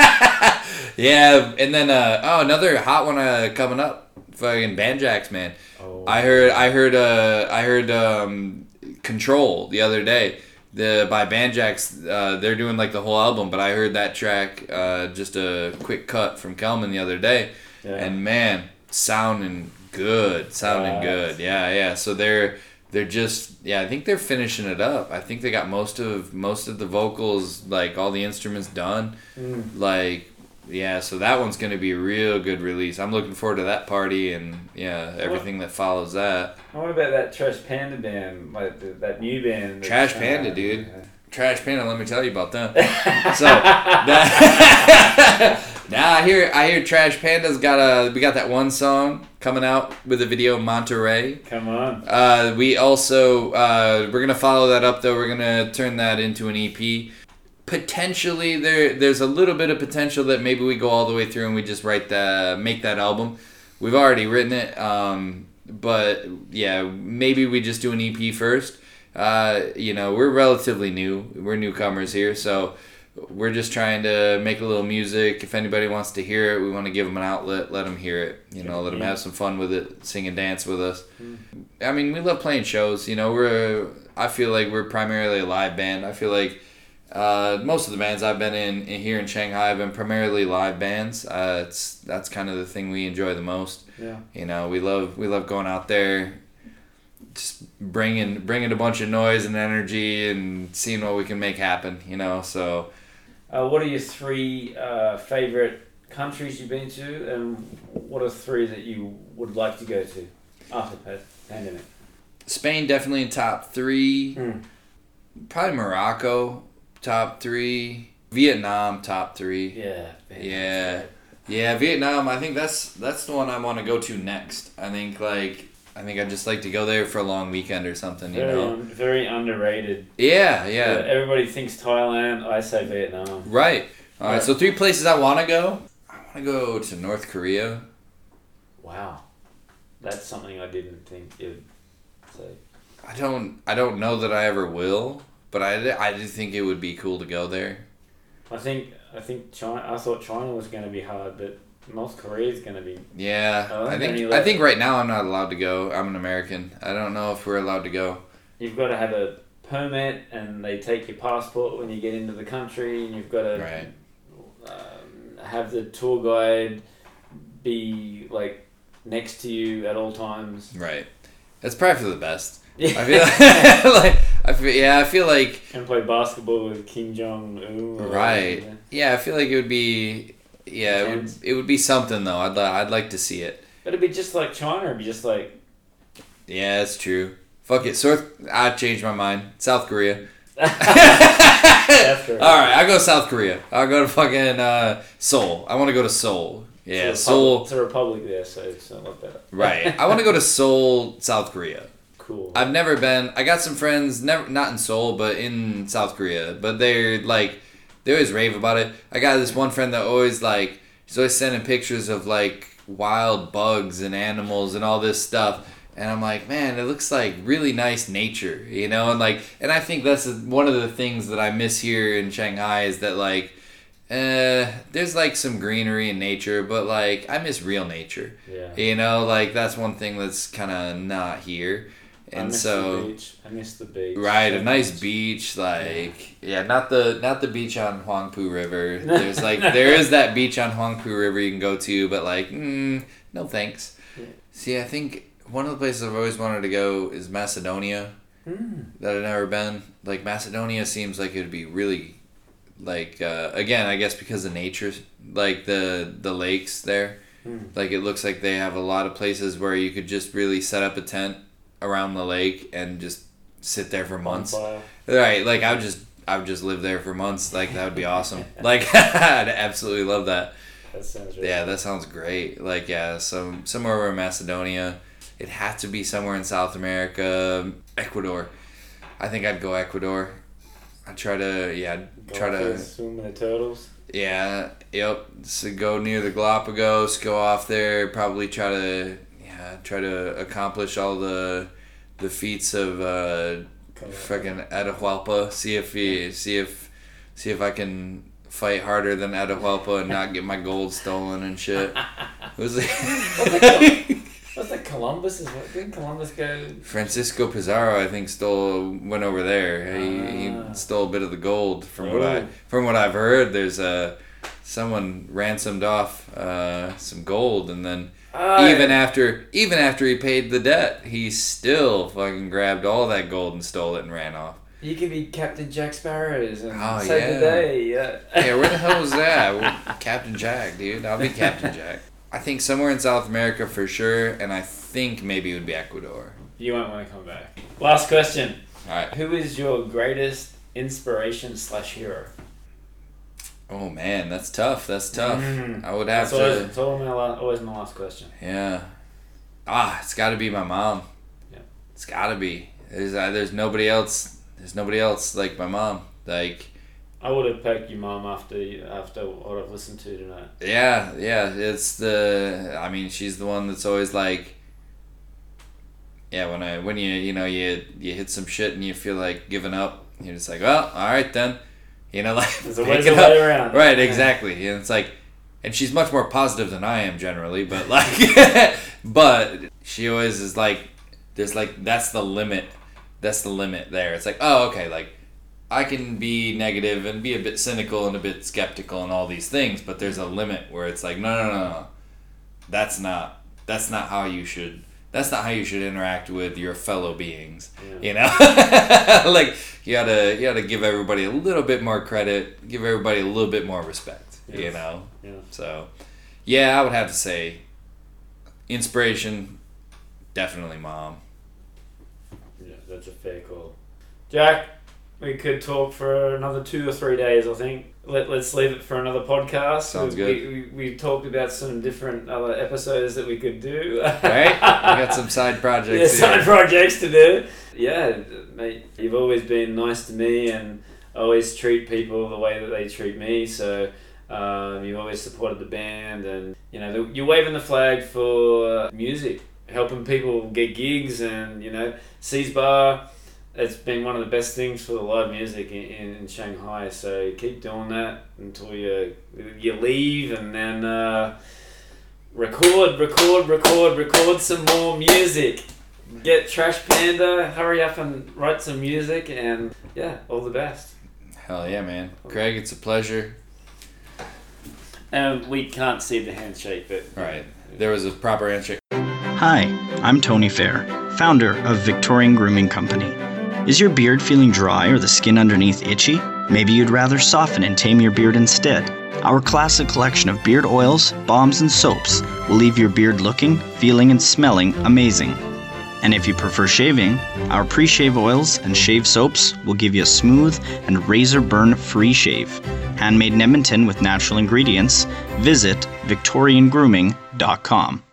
Yeah, and then uh, oh, another hot one uh, coming up, fucking Banjax, man. Oh. I heard, I heard, uh, I heard um, Control the other day. The by Banjax, uh, they're doing like the whole album, but I heard that track, uh, just a quick cut from Kelman the other day, yeah. and man, sounding good, sounding uh, good, yeah, yeah. So they're they're just yeah, I think they're finishing it up. I think they got most of most of the vocals, like all the instruments done, mm. like yeah. So that one's gonna be a real good release. I'm looking forward to that party and yeah, everything what? that follows that. What about that Trash Panda band, like the, that new band? Trash Panda, uh, dude. Yeah. Trash Panda. Let me tell you about them. So, that, now I hear I hear Trash Panda's got a we got that one song coming out with a video, Monterey. Come on. Uh, we also uh, we're gonna follow that up though. We're gonna turn that into an E P. Potentially, there there's a little bit of potential that maybe we go all the way through and we just write the make that album. We've already written it. Um, But, yeah, maybe we just do an E P first. Uh, you know, we're relatively new. We're newcomers here, so we're just trying to make a little music. If anybody wants to hear it, we want to give them an outlet, let them hear it. You know, let them have some fun with it, sing and dance with us. I mean, we love playing shows. You know, we're I feel like we're primarily a live band. I feel like uh, most of the bands I've been in, in here in Shanghai have been primarily live bands. Uh, it's that's kind of the thing we enjoy the most. Yeah. You know, we love we love going out there, just bringing bringing a bunch of noise and energy and seeing what we can make happen. You know, so. Uh, what are your three uh, favorite countries you've been to, and what are three that you would like to go to after the pandemic? Spain definitely in top three. Mm. Probably Morocco, top three. Vietnam, top three. Yeah. Vietnam, yeah. Right. Yeah, Vietnam, I think that's that's the one I want to go to next. I think like I think I'd just like to go there for a long weekend or something, very, you know. Un- very underrated. Yeah, yeah. Everybody thinks Thailand, I say Vietnam. Right. All right, right so three places I want to go. I want to go to North Korea. Wow. That's something I didn't think it would say. I don't I don't know that I ever will, but I, I do think it would be cool to go there. I think I think China. I thought China was going to be hard, but North Korea is going to be. Yeah, I, I think I think right now I'm not allowed to go. I'm an American. I don't know if we're allowed to go. You've got to have a permit, and they take your passport when you get into the country, and you've got to right. um, have the tour guide be like next to you at all times. Right, that's probably for the best. Yeah. I feel like, like I feel, yeah, I feel like... And play basketball with Kim Jong-un. Right. Whatever. Yeah, I feel like it would be... Yeah, it would, it would be something, though. I'd, li- I'd like to see it. But it'd be just like China. It'd be just like... Yeah, that's true. Fuck it. South, I changed my mind. South Korea. All right, I'll go to South Korea. I'll go to fucking uh, Seoul. I want to go to Seoul. Yeah, it's Seoul. It's a republic there, so it's not like that. Right. I want to go to Seoul, South Korea. Cool. I've never been. I got some friends, never not in Seoul, but in South Korea. But they're like, they always rave about it. I got this one friend that always like, he's always sending pictures of like wild bugs and animals and all this stuff. And I'm like, man, it looks like really nice nature, you know? And like, and I think that's one of the things that I miss here in Shanghai is that like, uh, there's like some greenery in nature, but like I miss real nature. Yeah. You know, like that's one thing that's kind of not here. And I miss so, the beach. I miss the beach. Right, so a nice much. beach, like yeah. yeah, not the not the beach on Huangpu River. There's like there is that beach on Huangpu River you can go to, but like mm, no thanks. Yeah. See, I think one of the places I've always wanted to go is Macedonia. Mm. That I've never been. Like Macedonia seems like it would be really, like uh, again, I guess because of nature, like the the lakes there. Mm. Like it looks like they have a lot of places where you could just really set up a tent around the lake and just sit there for months. Right, like I would just I would just live there for months. Like that would be awesome. Like I'd absolutely love that. That sounds really yeah, cool. That sounds great. Like, yeah, some somewhere over in Macedonia. It'd have to be somewhere in South America. Ecuador. I think I'd go Ecuador. I'd try to, yeah, I'd try to... swim in the turtles. Yeah, yep. So go near the Galapagos, go off there, probably try to, yeah, try to accomplish all the the feats of uh, fucking Atahualpa. See if he, see if, see if I can... fight harder than Atahualpa and not get my gold stolen and shit. Was it? What's that? Columbus is what? Didn't Columbus go? Francisco Pizarro, I think, stole went over there. He uh, he stole a bit of the gold from really? what I from what I've heard. There's a uh, someone ransomed off uh, some gold, and then uh, even yeah. after even after he paid the debt, he still fucking grabbed all that gold and stole it and ran off. You could be Captain Jack Sparrows and oh, save yeah. the day. Yeah. yeah, where the hell was that? Captain Jack, dude. I'll be Captain Jack. I think somewhere in South America for sure, and I think maybe it would be Ecuador. You won't want to come back. Last question. All right. Who is your greatest inspiration slash hero? Oh, man, that's tough. That's tough. Mm. I would have that's to... Always, that's always my, last, always my last question. Yeah. Ah, it's got to be my mom. Yeah. It's got to be. There's, uh, there's nobody else... There's nobody else like my mom. Like, I would have picked your mom after after what I've listened to tonight. Yeah, yeah. It's the. I mean, she's the one that's always like. Yeah, when I when you you know you you hit some shit and you feel like giving up, you're just like, well, all right then, you know, like there's a way around. Right, yeah. Exactly, and it's like, and she's much more positive than I am generally, but like, but she always is like, there's like that's the limit. That's the limit there. It's like, oh, okay, like, I can be negative and be a bit cynical and a bit skeptical and all these things, but there's a limit where it's like, no, no, no, no. That's not, that's not how you should, that's not how you should interact with your fellow beings, yeah. You know? Like, you gotta, you gotta give everybody a little bit more credit, give everybody a little bit more respect, yes. You know? Yeah. So, yeah, I would have to say, inspiration, definitely mom. That's a fair call. Jack, we could talk for another two or three days, I think. Let, let's leave it for another podcast. Sounds we, good. We, we, we talked about some different other episodes that we could do. Right? We got some side projects yeah, here. Side projects to do. Yeah, mate, you've always been nice to me and I always treat people the way that they treat me. So um, you've always supported the band and, you know, the, you're waving the flag for music. Helping people get gigs and, you know, C's Bar, it's been one of the best things for the live music in, in, in Shanghai. So keep doing that until you you leave and then uh, record, record, record, record some more music. Get Trash Panda, hurry up and write some music and, yeah, all the best. Hell yeah, man. Craig, it's a pleasure. Um, we can't see the handshake, but... Right. There was a proper handshake. Hi, I'm Tony Fair, founder of Victorian Grooming Company. Is your beard feeling dry or the skin underneath itchy? Maybe you'd rather soften and tame your beard instead. Our classic collection of beard oils, balms, and soaps will leave your beard looking, feeling, and smelling amazing. And if you prefer shaving, our pre-shave oils and shave soaps will give you a smooth and razor burn-free shave. Handmade in Edmonton with natural ingredients, visit victorian grooming dot com.